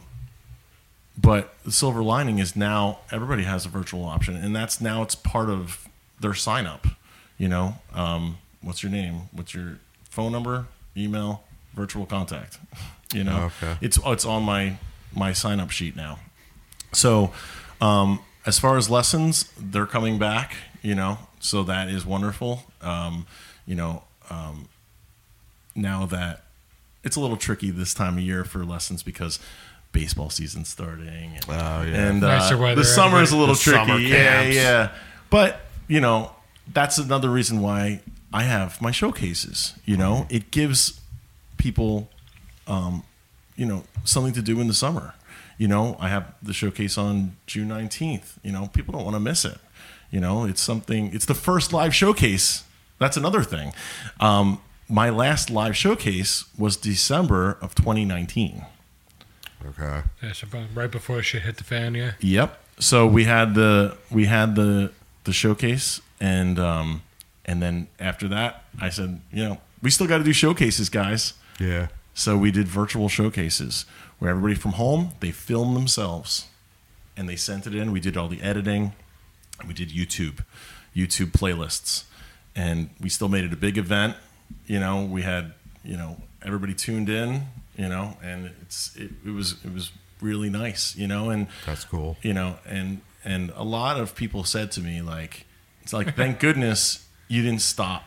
But the silver lining is now everybody has a virtual option, and that's now it's part of their sign up. What's your name? What's your phone number? Email? Virtual contact? Okay. It's on my sign up sheet now. So as far as lessons, they're coming back. So that is wonderful. Now that it's a little tricky this time of year for lessons because baseball season starting the summer is a little tricky. Yeah. But that's another reason why I have my showcases. Mm-hmm. It gives people, something to do in the summer. I have the showcase on June 19th. People don't want to miss it. It's something. It's the first live showcase. That's another thing. My last live showcase was December of 2019. Okay. Yeah, so right before shit hit the fan, yeah. Yep. So we had the showcase, and then after that, I said, we still got to do showcases, guys. Yeah. So we did virtual showcases where everybody from home, they filmed themselves, and they sent it in. We did all the editing, and we did YouTube playlists, and we still made it a big event. We had everybody tuned in. And it was really nice, and that's cool, and a lot of people said to me, thank goodness you didn't stop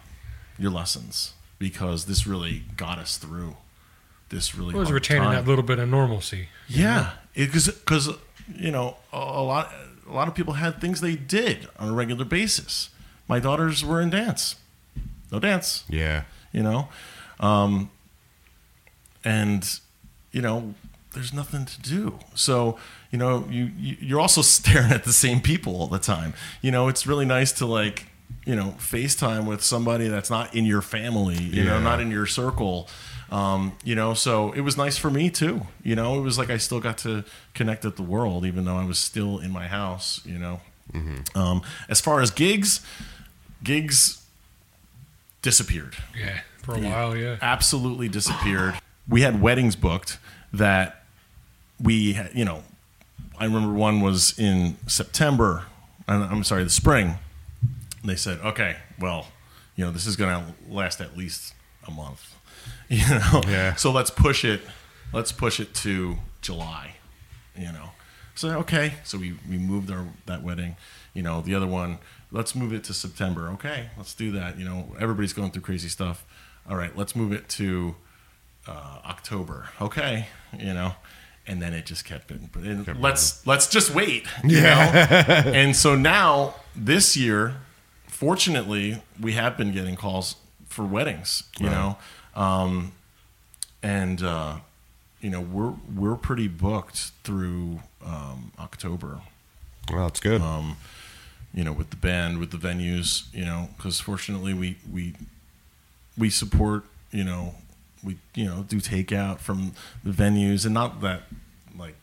your lessons because this really got us through this really hard time. It was retaining that little bit of normalcy. Yeah. Because, a lot of people had things they did on a regular basis. My daughters were in dance. No dance. Yeah. There's nothing to do. So, you're also staring at the same people all the time. It's really nice to FaceTime with somebody that's not in your family, not in your circle. So it was nice for me too. It was I still got to connect with the world, even though I was still in my house, Mm-hmm. As far as gigs disappeared. Yeah. For a while, yeah. Absolutely disappeared. We had weddings booked that we had, I remember one was in the spring. They said, okay, well, this is going to last at least a month, Yeah. So let's push it to July, So, okay. So we moved that wedding. You know, the other one, let's move it to September. Okay, let's do that. You know, everybody's going through crazy stuff. All right, let's move it to October. Okay, you know. And then it just kept getting, let's just wait, you know? And so now, this year, fortunately, we have been getting calls for weddings, you right. know? You know, we're pretty booked through October. Well, that's good. You know, with the band, with the venues, you know, because fortunately we support, you know, we, you know, do takeout from the venues, and not that like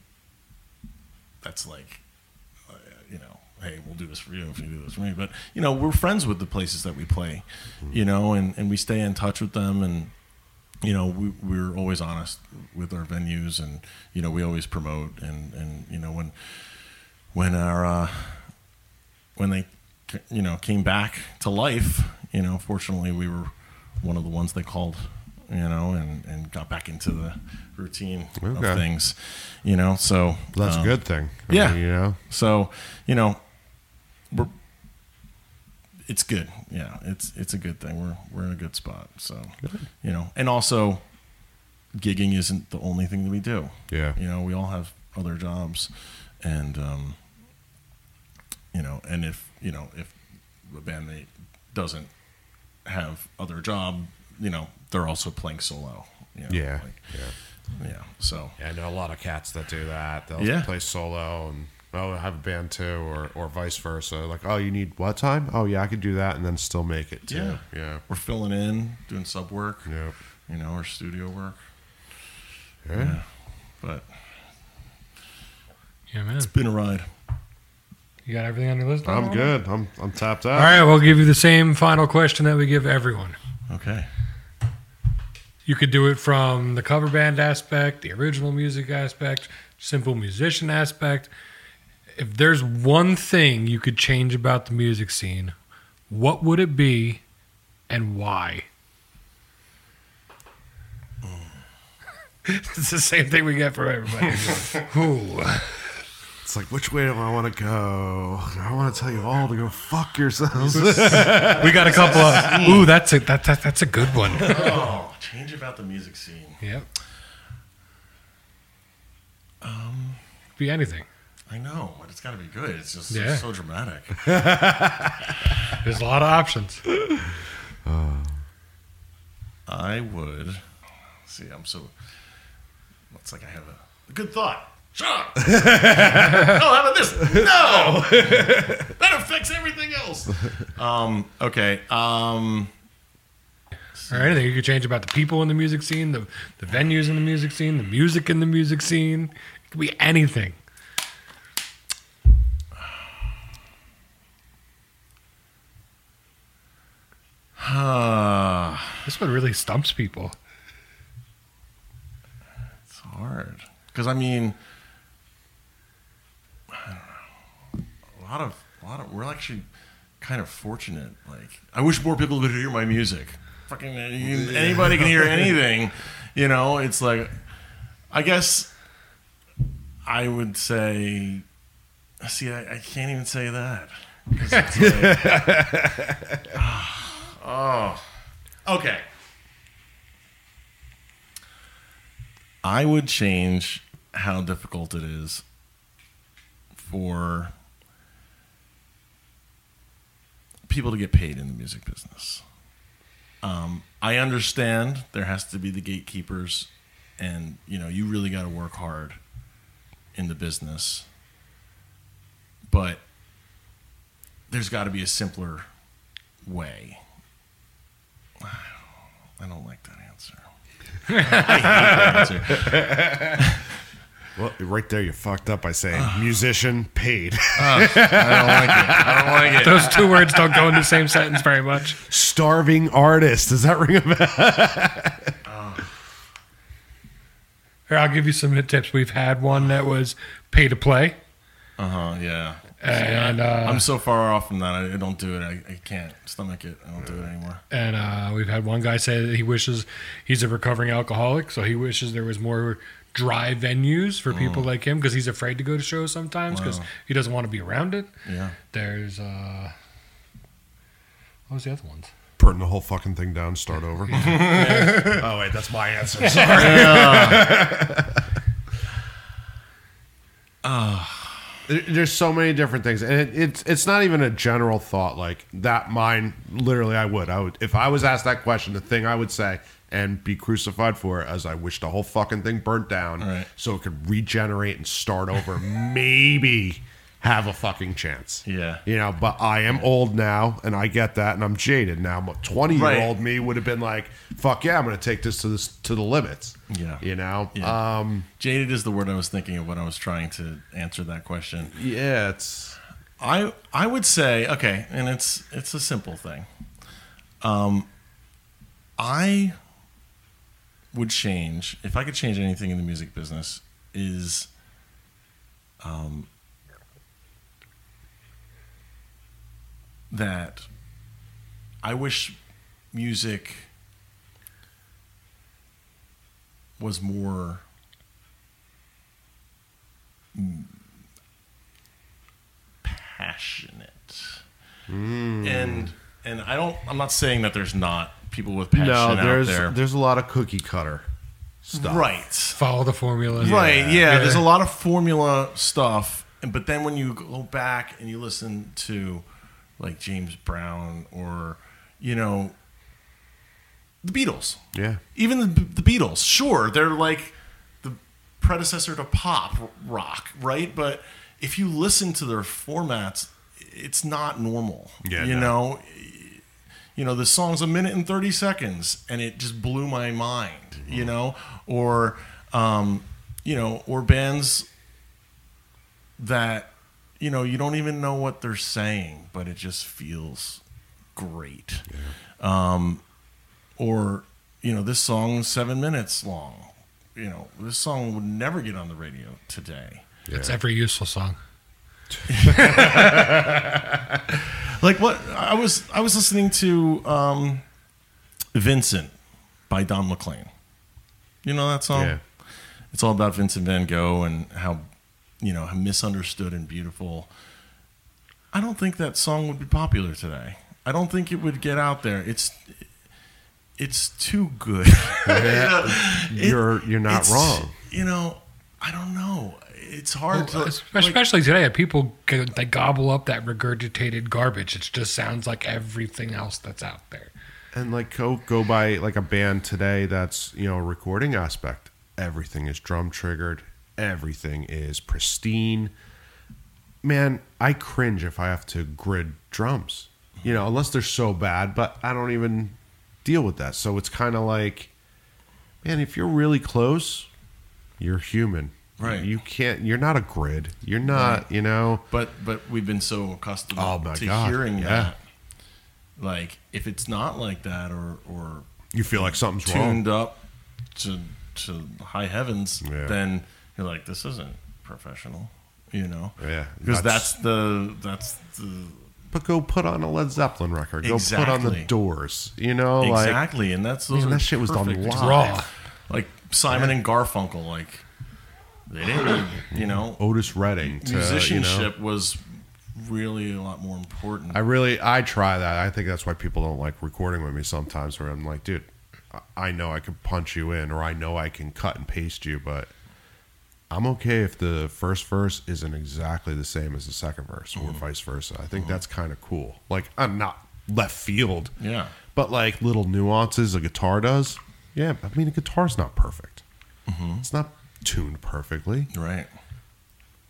that's like, you know, hey, we'll do this for you if you do this for me. But, you know, we're friends with the places that we play, you know, and we stay in touch with them. And, you know, we're always honest with our venues, and, you know, we always promote. And you know, when our when they, you know, came back to life, you know, fortunately we were one of the ones they called, you know, and got back into the routine okay. of things, you know, so. Well, that's a good thing. I mean, you know? So, you know, it's good. Yeah. It's a good thing. We're in a good spot. So, you know, and also gigging isn't the only thing that we do. Yeah. You know, we all have other jobs, and, you know, and if, you know, if the bandmate doesn't have other job, you know, they're also playing solo. You know, So I know a lot of cats that do that. They'll play solo and have a band too, or vice versa. Like, oh, you need what time? Oh yeah, I could do that and then still make it too. Yeah, yeah. We're filling in, doing sub work. Yep. You know, or studio work. Yeah. But yeah, man, it's been a ride. You got everything on your list? I'm good. I'm tapped out. All right, we'll give you the same final question that we give everyone. Okay. You could do it from the cover band aspect, the original music aspect, simple musician aspect. If there's one thing you could change about the music scene, what would it be and why? It's the same thing we get from everybody. Ooh. It's like, which way do I want to go? I want to tell you all to go fuck yourselves. We got a couple of. Ooh, that's a good one. Oh, change about the music scene. Yep. Could be anything. I know, but it's got to be good. It's just so dramatic. There's a lot of options. I would see. I'm so. It's like I have a good thought. Shut up. Oh, how about this? No. That affects everything else. Okay. Or anything you could change about the people in the music scene, the venues in the music scene, the music in the music scene. It could be anything. This one really stumps people. It's hard. Because, I mean... A lot of we're actually kind of fortunate. Like, I wish more people would hear my music. Fucking anybody can hear anything, you know. It's like, I guess I would say, see, I can't even say that. It's like, okay. I would change how difficult it is for people to get paid in the music business. I understand there has to be the gatekeepers, and, you know, you really got to work hard in the business, but there's got to be a simpler way. I don't like that answer. I hate that answer. Well, right there, you fucked up by saying musician paid. I don't like it. Those two words don't go in the same sentence very much. Starving artist. Does that ring a bell? Here, I'll give you some tips. We've had one that was pay to play. Uh huh. Yeah. And I'm so far off from that. I don't do it. I can't stomach it. I don't do it anymore. And we've had one guy say that he wishes he's a recovering alcoholic, so he wishes there was more dry venues for people like him, because he's afraid to go to shows sometimes because he doesn't want to be around it. Yeah. There's what was the other ones? Burn the whole fucking thing down, start over. Yeah. Oh wait, that's my answer. Sorry. There's so many different things, and it's not even a general thought like that. Mine, literally, I would if I was asked that question, the thing I would say and be crucified for it as I wish the whole fucking thing burnt down so it could regenerate and start over. Maybe have a fucking chance. Yeah. You know, but I am old now, and I get that, and I'm jaded now. 20-year-old me would have been like, fuck yeah, I'm going to take this to the limits. Yeah. You know? Yeah. Jaded is the word I was thinking of when I was trying to answer that question. Yeah, it's... I would say, okay, and it's a simple thing. I would change, if I could change anything in the music business, is... that I wish music was more passionate. And I'm not saying that there's not people with passion out there. There's a lot of cookie cutter stuff. Right. Follow the formula. Right, yeah. There's a lot of formula stuff, but then when you go back and you listen to like James Brown or, you know, the Beatles. Yeah. Even the Beatles. Sure, they're like the predecessor to pop rock, right? But if you listen to their formats, it's not normal. Yeah, know? You know, the song's a minute and 30 seconds, and it just blew my mind, you know? Or, you know, or bands that... You know, you don't even know what they're saying, but it just feels great. Yeah. Or, you know, this song is 7 minutes long. You know, this song would never get on the radio today. Yeah. It's every useless song. Like what I was listening to Vincent by Don McLean. You know that song? Yeah. It's all about Vincent van Gogh and how, you know, misunderstood and beautiful. I don't think that song would be popular today. I don't think it would get out there. It's too good. Yeah, you know, you're not wrong. You know, I don't know. It's hard to... Especially like, today, people they gobble up that regurgitated garbage. It just sounds like everything else that's out there. And like go by like a band today that's, you know, a recording aspect. Everything is drum triggered. Everything is pristine. Man, I cringe if I have to grid drums. You know, unless they're so bad, but I don't even deal with that. So it's kind of like, man, if you're really close, you're human. Right. You can't, you're not a grid. You're not, right. You know. But we've been so accustomed hearing that. Like, if it's not like that or you feel like something's tuned wrong. Up to high heavens, then you're like, this isn't professional, you know? Yeah. Because that's the... But go put on a Led Zeppelin record. Exactly. Go put on The Doors, you know? Exactly. Like, and that shit was done raw. Like Simon and Garfunkel, like, they didn't really, you know... Otis Redding. Musicianship was really a lot more important. I try that. I think that's why people don't like recording with me sometimes, where I'm like, dude, I know I can punch you in, or I know I can cut and paste you, but... I'm okay if the first verse isn't exactly the same as the second verse or vice versa. I think that's kind of cool. Like, I'm not left field. Yeah. But, like, little nuances a guitar does. Yeah. I mean, a guitar's not perfect. Mm-hmm. It's not tuned perfectly. Right.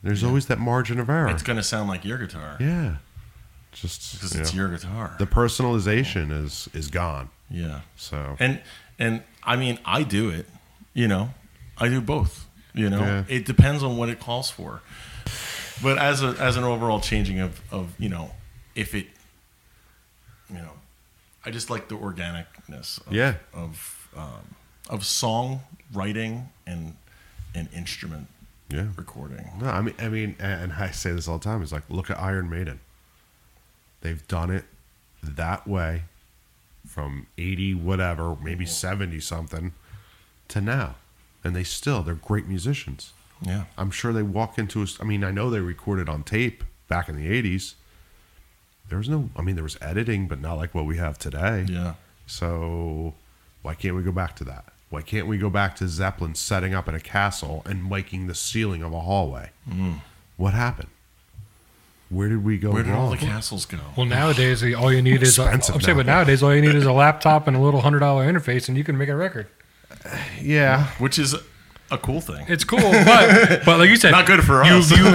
There's always that margin of error. It's going to sound like your guitar. Yeah. Just because it's your guitar. The personalization is gone. Yeah. So. And I mean, I do it. You know, I do both. You know, it depends on what it calls for. But as an overall changing of, you know, if it, you know, I just like the organicness of song writing and instrument yeah, recording. No, I mean, and I say this all the time. It's like, look at Iron Maiden. They've done it that way from 80 whatever, maybe 70 something to now, and they're great musicians. Yeah, I'm sure they walk into a. I mean, I know they recorded on tape back in the 80s. There was editing, but not like what we have today. Yeah. So why can't we go back to that? Why can't we go back to Zeppelin setting up in a castle and miking the ceiling of a hallway? Mm. What happened? Where did we go wrong? Where did all the castles go? Well, nowadays, all you need is a laptop and a little $100 interface, and you can make a record. Yeah. Which is a cool thing. It's cool, but like you said, not good for us. You lose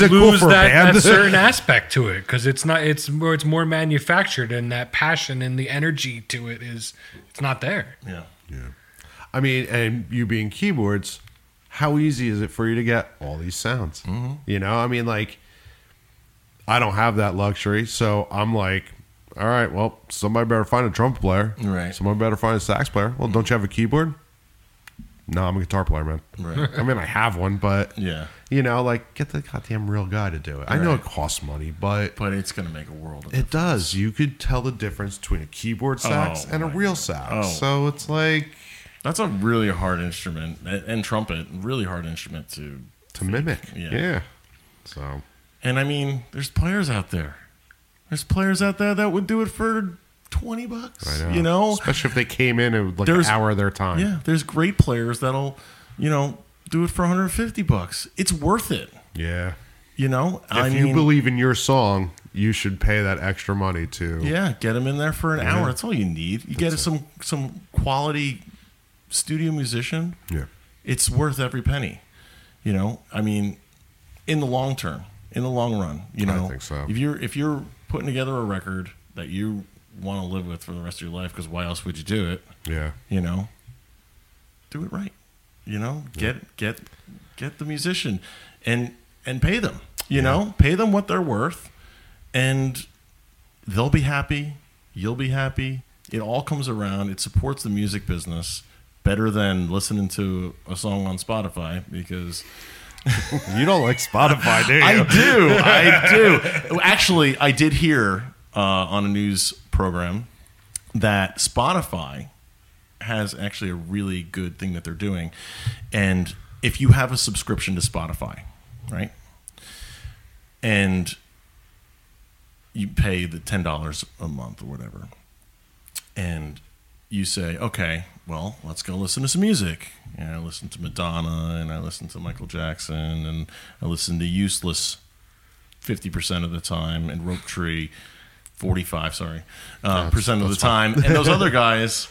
that certain aspect to it because it's more manufactured, and that passion and the energy to it it's not there. Yeah, yeah. I mean, and you being keyboards, how easy is it for you to get all these sounds? Mm-hmm. You know, I mean, like I don't have that luxury, so I'm like, all right, well, somebody better find a trumpet player. Right. Somebody better find a sax player. Well, don't you have a keyboard? No, I'm a guitar player, man. Right. I mean, I have one, but yeah, you know, like get the goddamn real guy to do it. I know it costs money, but it's gonna make a world of difference. It does. You could tell the difference between a keyboard sax and a real sax. Oh. So it's like that's a really hard instrument, and trumpet, really hard instrument to mimic. Yeah. So, and I mean, there's players out there. There's pplayers out there that would do it for $20, you know, especially if they came in and like an hour of their time. Yeah, there's great players that'll, you know, do it for $150. It's worth it. Yeah, you know, if you believe in your song, you should pay that extra money to. Yeah, get them in there for an hour. That's all you need. Some quality studio musician. Yeah, it's worth every penny. You know, I mean, in the long term, in the long run, you know, I think so. If you're putting together a record that you want to live with for the rest of your life, because why else would you do it? Yeah, you know, do it right. You know, get the musician and pay them. You know, pay them what they're worth, and they'll be happy. You'll be happy. It all comes around. It supports the music business better than listening to a song on Spotify because. You don't like Spotify, do you? I do. Actually, I did hear on a news program that Spotify has actually a really good thing that they're doing. And if you have a subscription to Spotify, right? And you pay the $10 a month or whatever. And you say, okay, well, let's go listen to some music. And I listen to Madonna, and I listen to Michael Jackson, and I listen to Useless 50% of the time, and Rope Tree 45, percent of the time. And those other guys,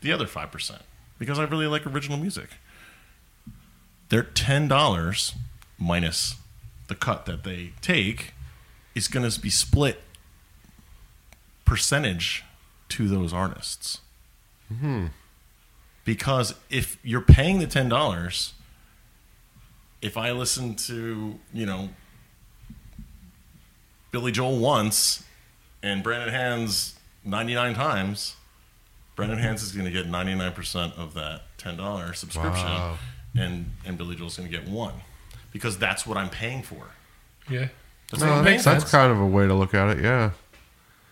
the other 5%, because I really like original music. Their $10 minus the cut that they take is going to be split percentage to those artists. Mm-hmm. Because if you're paying the $10, if I listen to, you know, Billy Joel once and Brandon Hans 99 times, Brandon Hans is going to get 99% of that $10 subscription, wow. and Billy Joel's going to get one, because that's what I'm paying for. Yeah, that's kind of a way to look at it. Yeah,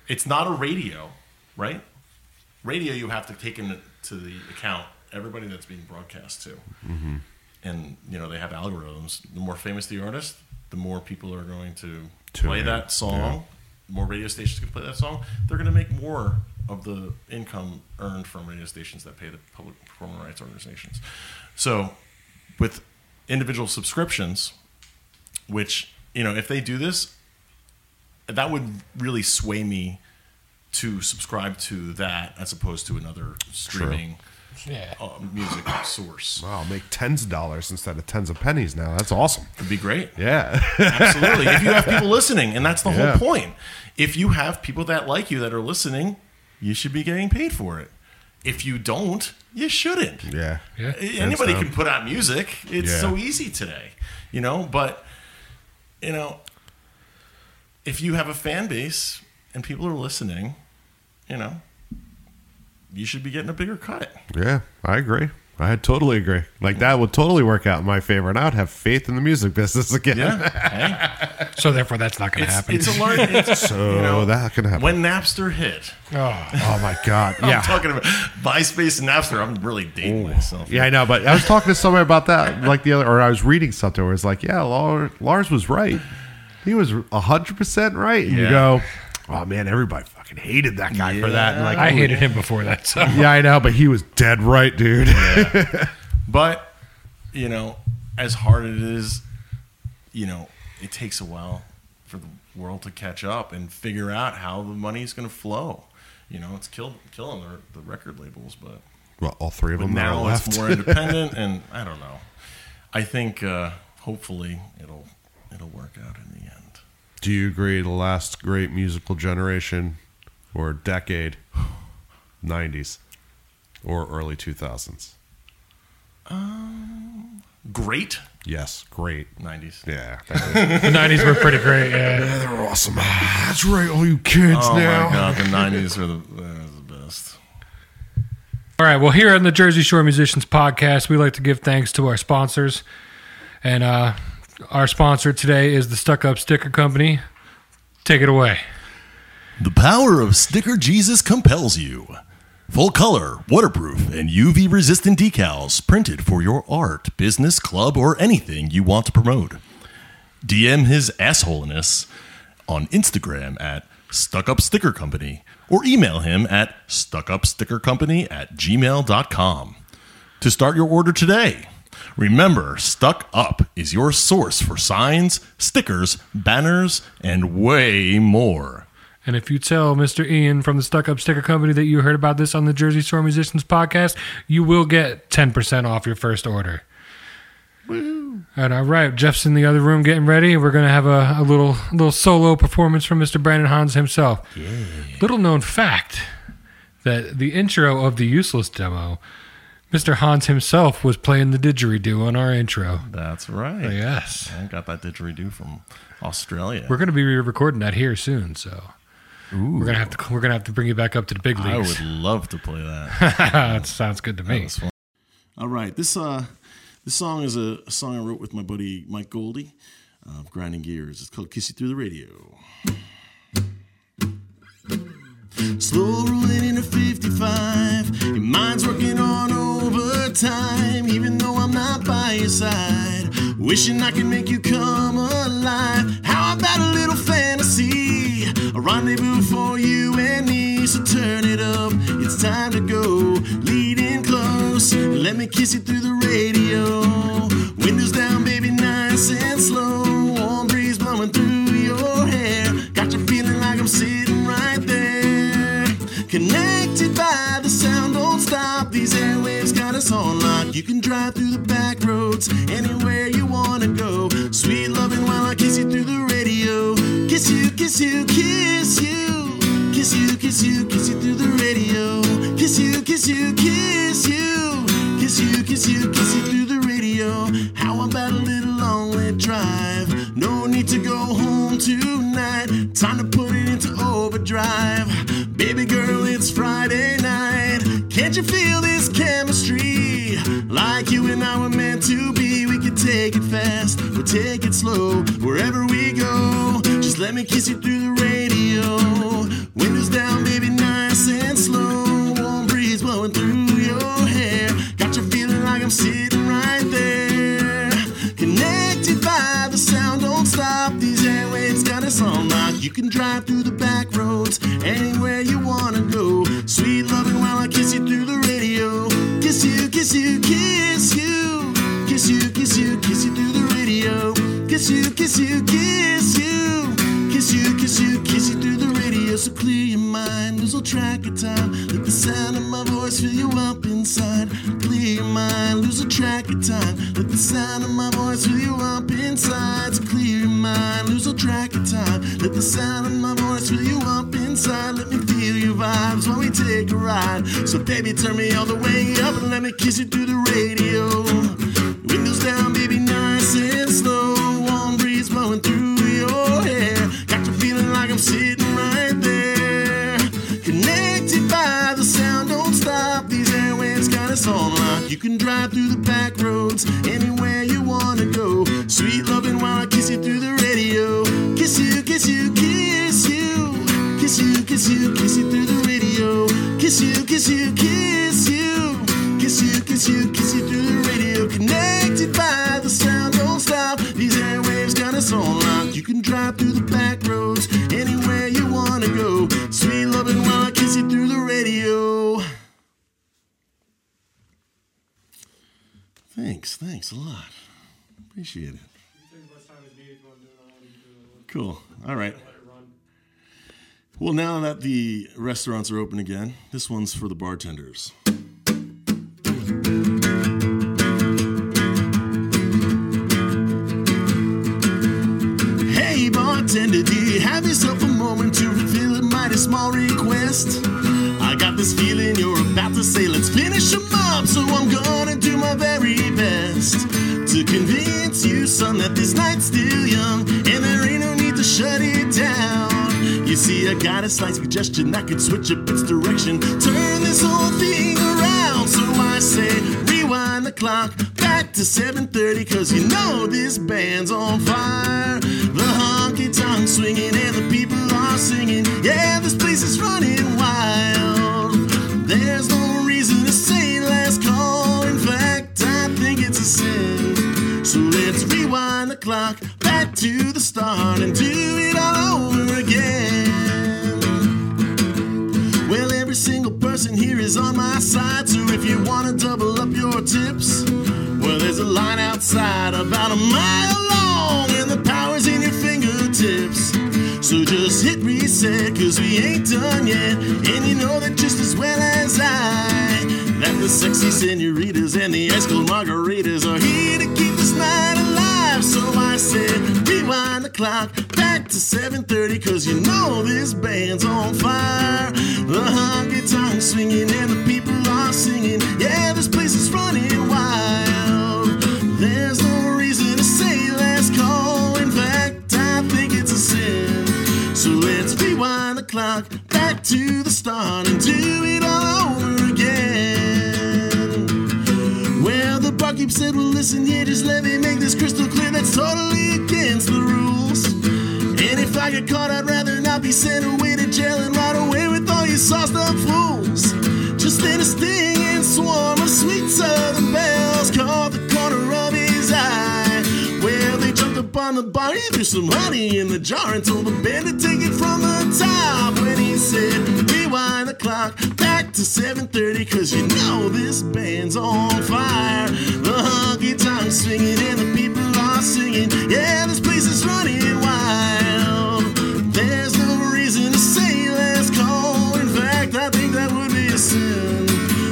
it's not a radio, right? Radio, you have to take into the account everybody that's being broadcast to, mm-hmm. and you know they have algorithms. The more famous the artist, the more people are going to play that song. Yeah. More radio stations can play that song, they're going to make more of the income earned from radio stations that pay the public performing rights organizations. So with individual subscriptions, which, you know, if they do this, that would really sway me to subscribe to that as opposed to another streaming music source. Wow, make tens of dollars instead of tens of pennies now. That's awesome. It'd be great. Yeah. Absolutely. If you have people listening, and that's the whole point. If you have people that like you that are listening, you should be getting paid for it. If you don't, you shouldn't. Yeah. Anybody can put out music. It's so easy today, you know, but, you know, if you have a fan base and people are listening, you know, you should be getting a bigger cut. Yeah, I agree. I totally agree. Like, that would totally work out in my favor, and I would have faith in the music business again. Yeah. Hey. So therefore, that's not going to happen. It's a large. That can happen. When Napster hit. Oh my God. Yeah. I'm talking about MySpace and Napster. I'm really dating myself. Yeah, I know. But I was talking to somebody about that, like I was reading something where it's like, yeah, Lars was right. He was 100% right. And you go, oh man, everybody hated that guy for that. And like, I hated him before that. So. Yeah, I know, but he was dead right, dude. Yeah. But, you know, as hard it is, you know, it takes a while for the world to catch up and figure out how the money is going to flow. You know, it's killing the record labels, but... Well, all three of them now left. It's more independent, and I don't know. I think hopefully it'll work out in the end. Do you agree the last great musical generation... or decade, 90s, or early 2000s? Great? Yes, great. 90s. Yeah. The 90s were pretty great. Yeah, they were awesome. That's right, all you kids now. Oh, my God, the 90s were the best. All right, well, here on the Jersey Shore Musicians Podcast, we like to give thanks to our sponsors. And our sponsor today is the Stuck Up Sticker Company. Take it away. The power of Sticker Jesus compels you. Full color, waterproof, and UV-resistant decals printed for your art, business, club, or anything you want to promote. DM his assholeness on Instagram at StuckUpStickerCompany or email him at StuckUpStickerCompany@gmail.com to start your order today. Remember, Stuck Up is your source for signs, stickers, banners, and way more. And if you tell Mr. Ian from the Stuck Up Sticker Company that you heard about this on the Jersey Shore Musicians Podcast, you will get 10% off your first order. Woo. And all right, Jeff's in the other room getting ready. We're going to have a little solo performance from Mr. Brandon Hans himself. Yeah. Little known fact that the intro of the Useless demo, Mr. Hans himself was playing the didgeridoo on our intro. That's right. So yes. I got that didgeridoo from Australia. We're going to be re-recording that here soon, so... Ooh. We're gonna have to bring you back up to the big leagues. I would love to play that. That sounds good to me. All right, this song is a song I wrote with my buddy Mike Goldie of Grinding Gears. It's called "Kiss You Through the Radio." Slow rolling into 55, your mind's working on overtime. Even though I'm not by your side, wishing I could make you come alive. How about a little fantasy? A rendezvous for you and me, so turn it up, it's time to go. Lead in close, let me kiss you through the radio. Windows down, baby, nice and slow. Warm breeze blowing through your hair. Got you feeling like I'm sitting right there. Connected by the sound, don't stop. These airwaves got us on lock. You can drive through the back roads, anywhere you want to go. Sweet loving while I kiss you through the radio. Kiss you, kiss you, kiss you, kiss you, kiss you, kiss you through the radio. Kiss you, kiss you, kiss you, kiss you, kiss you, kiss you through the radio. How about a little lonely drive? No need to go home tonight. Time to put it into overdrive. Baby girl, it's Friday night. Can't you feel this chemistry? Like you and I were meant to be. We can take it fast, we'll take it slow, wherever we go. Let me kiss you through the radio. Windows down, baby, nice and slow. Warm breeze blowing through your hair. Got you feeling like I'm sitting right there. Connected by the sound, don't stop. These airwaves got us on lock. You can drive through the back roads, anywhere you wanna go. Sweet loving while I kiss you through the radio. Kiss you, kiss you, kiss you, kiss you, kiss you, kiss you through the radio. Kiss you, kiss you, kiss you, kiss you, kiss you, kiss you through the radio. So clear your mind, lose all track of time. Let the sound of my voice fill you up inside. Clear your mind, lose all track of time. Let the sound of my voice fill you up inside. So clear your mind, lose all track of time. Let the sound of my voice fill you up inside. Let me feel your vibes while we take a ride. So baby, turn me all the way up and let me kiss you through the radio. Windows down, baby, nice and slow. Warm breeze blowing through your hair. I'm sitting right there. Connected by the sound, don't stop. These airwaves got us on lock. You can drive through the back roads, anywhere you want to go. Sweet loving while I kiss you through the radio. Kiss you, kiss you, kiss you. Kiss you, kiss you, kiss you through the radio. Kiss you, kiss you, kiss you. Kiss you, kiss you, kiss you through the radio. Connected by the sound, don't stop. These airwaves got us all locked. You can drive through the back roads, anywhere you want to go. Sweet loving while I kiss you through the radio. Thanks a lot. Appreciate it. Cool. All right. Well, now that the restaurants are open again, this one's for the bartenders. Hey, bartender, do you have yourself a moment to fulfill a mighty small request? I got this feeling you're about to say, let's finish them up, so I'm gonna do my very best to convince you, son, that this night's still young, and there ain't no need to shut it down. You see, I got a slight suggestion that could switch up its direction, turn this whole thing around. So I say, rewind the clock back to 7:30, cause you know this band's on fire. The honky-tonk's swinging and the people are singing. Yeah, this place is running wild. There's no reason to say last call. In fact, I think it's a sin. So let's rewind the clock back to the start and do it all over again. Well, every single person here is on my side, so if you want to double up your tips, well, there's a line outside about a mile long, and the power's in your fingertips. So just hit reset, cause we ain't done yet, and you know that just as well as I, that the sexy senoritas and the ice cold margaritas are here to keep this night alive. So I said, rewind the clock back to 7:30, cause you know this band's on fire. The honky-tonk swinging and the people are singing. Yeah, this place is running wild. There's no reason to say last call. In fact, I think it's a sin. So let's rewind the clock back to the start and do it all over again. Well, the barkeep said, well, listen here, just let me make this crystal clear. That's totally against the rules. And if I get caught, I'd rather not be sent away to jail and rot away with all you sauced up fools. Just in a sting and swarm of sweet southern bells caught the corner of his eye. Well, they jumped upon the bar, he threw some honey in the jar and told the band to take it from the top. When he said, rewind the clock back to 7:30, cause you know this band's on fire. The honky-tonk swinging and the people are singing. Yeah, this place is running wild. There's no reason to say last call. In fact, I think that would be a sin.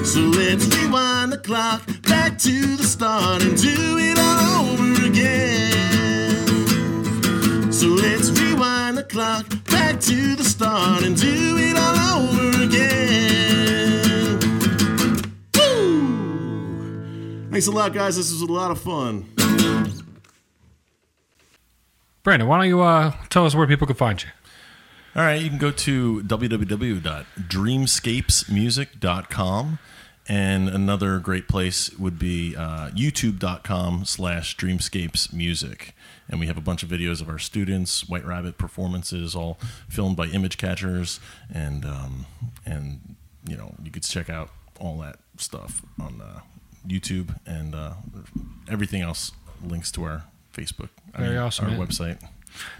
So let's rewind the clock back to the start and do it all over again. So let's rewind the clock back to the start and do it all over again. Woo! Thanks a lot, guys. This was a lot of fun. Brandon, why don't you tell us where people can find you? All right, you can go to www.dreamscapesmusic.com. And another great place would be youtube.com/dreamscapesmusic. And we have a bunch of videos of our students, White Rabbit performances, all filmed by image catchers. And you know, you could check out all that stuff on YouTube. And everything else links to our Facebook. Awesome. Our website.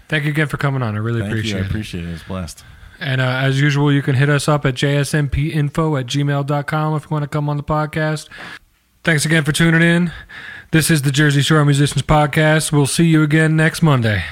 Thank you again for coming on. I really appreciate it. I appreciate it. It was a blast. And as usual, you can hit us up at jsmpinfo@gmail.com if you want to come on the podcast. Thanks again for tuning in. This is the Jersey Shore Musicians Podcast. We'll see you again next Monday.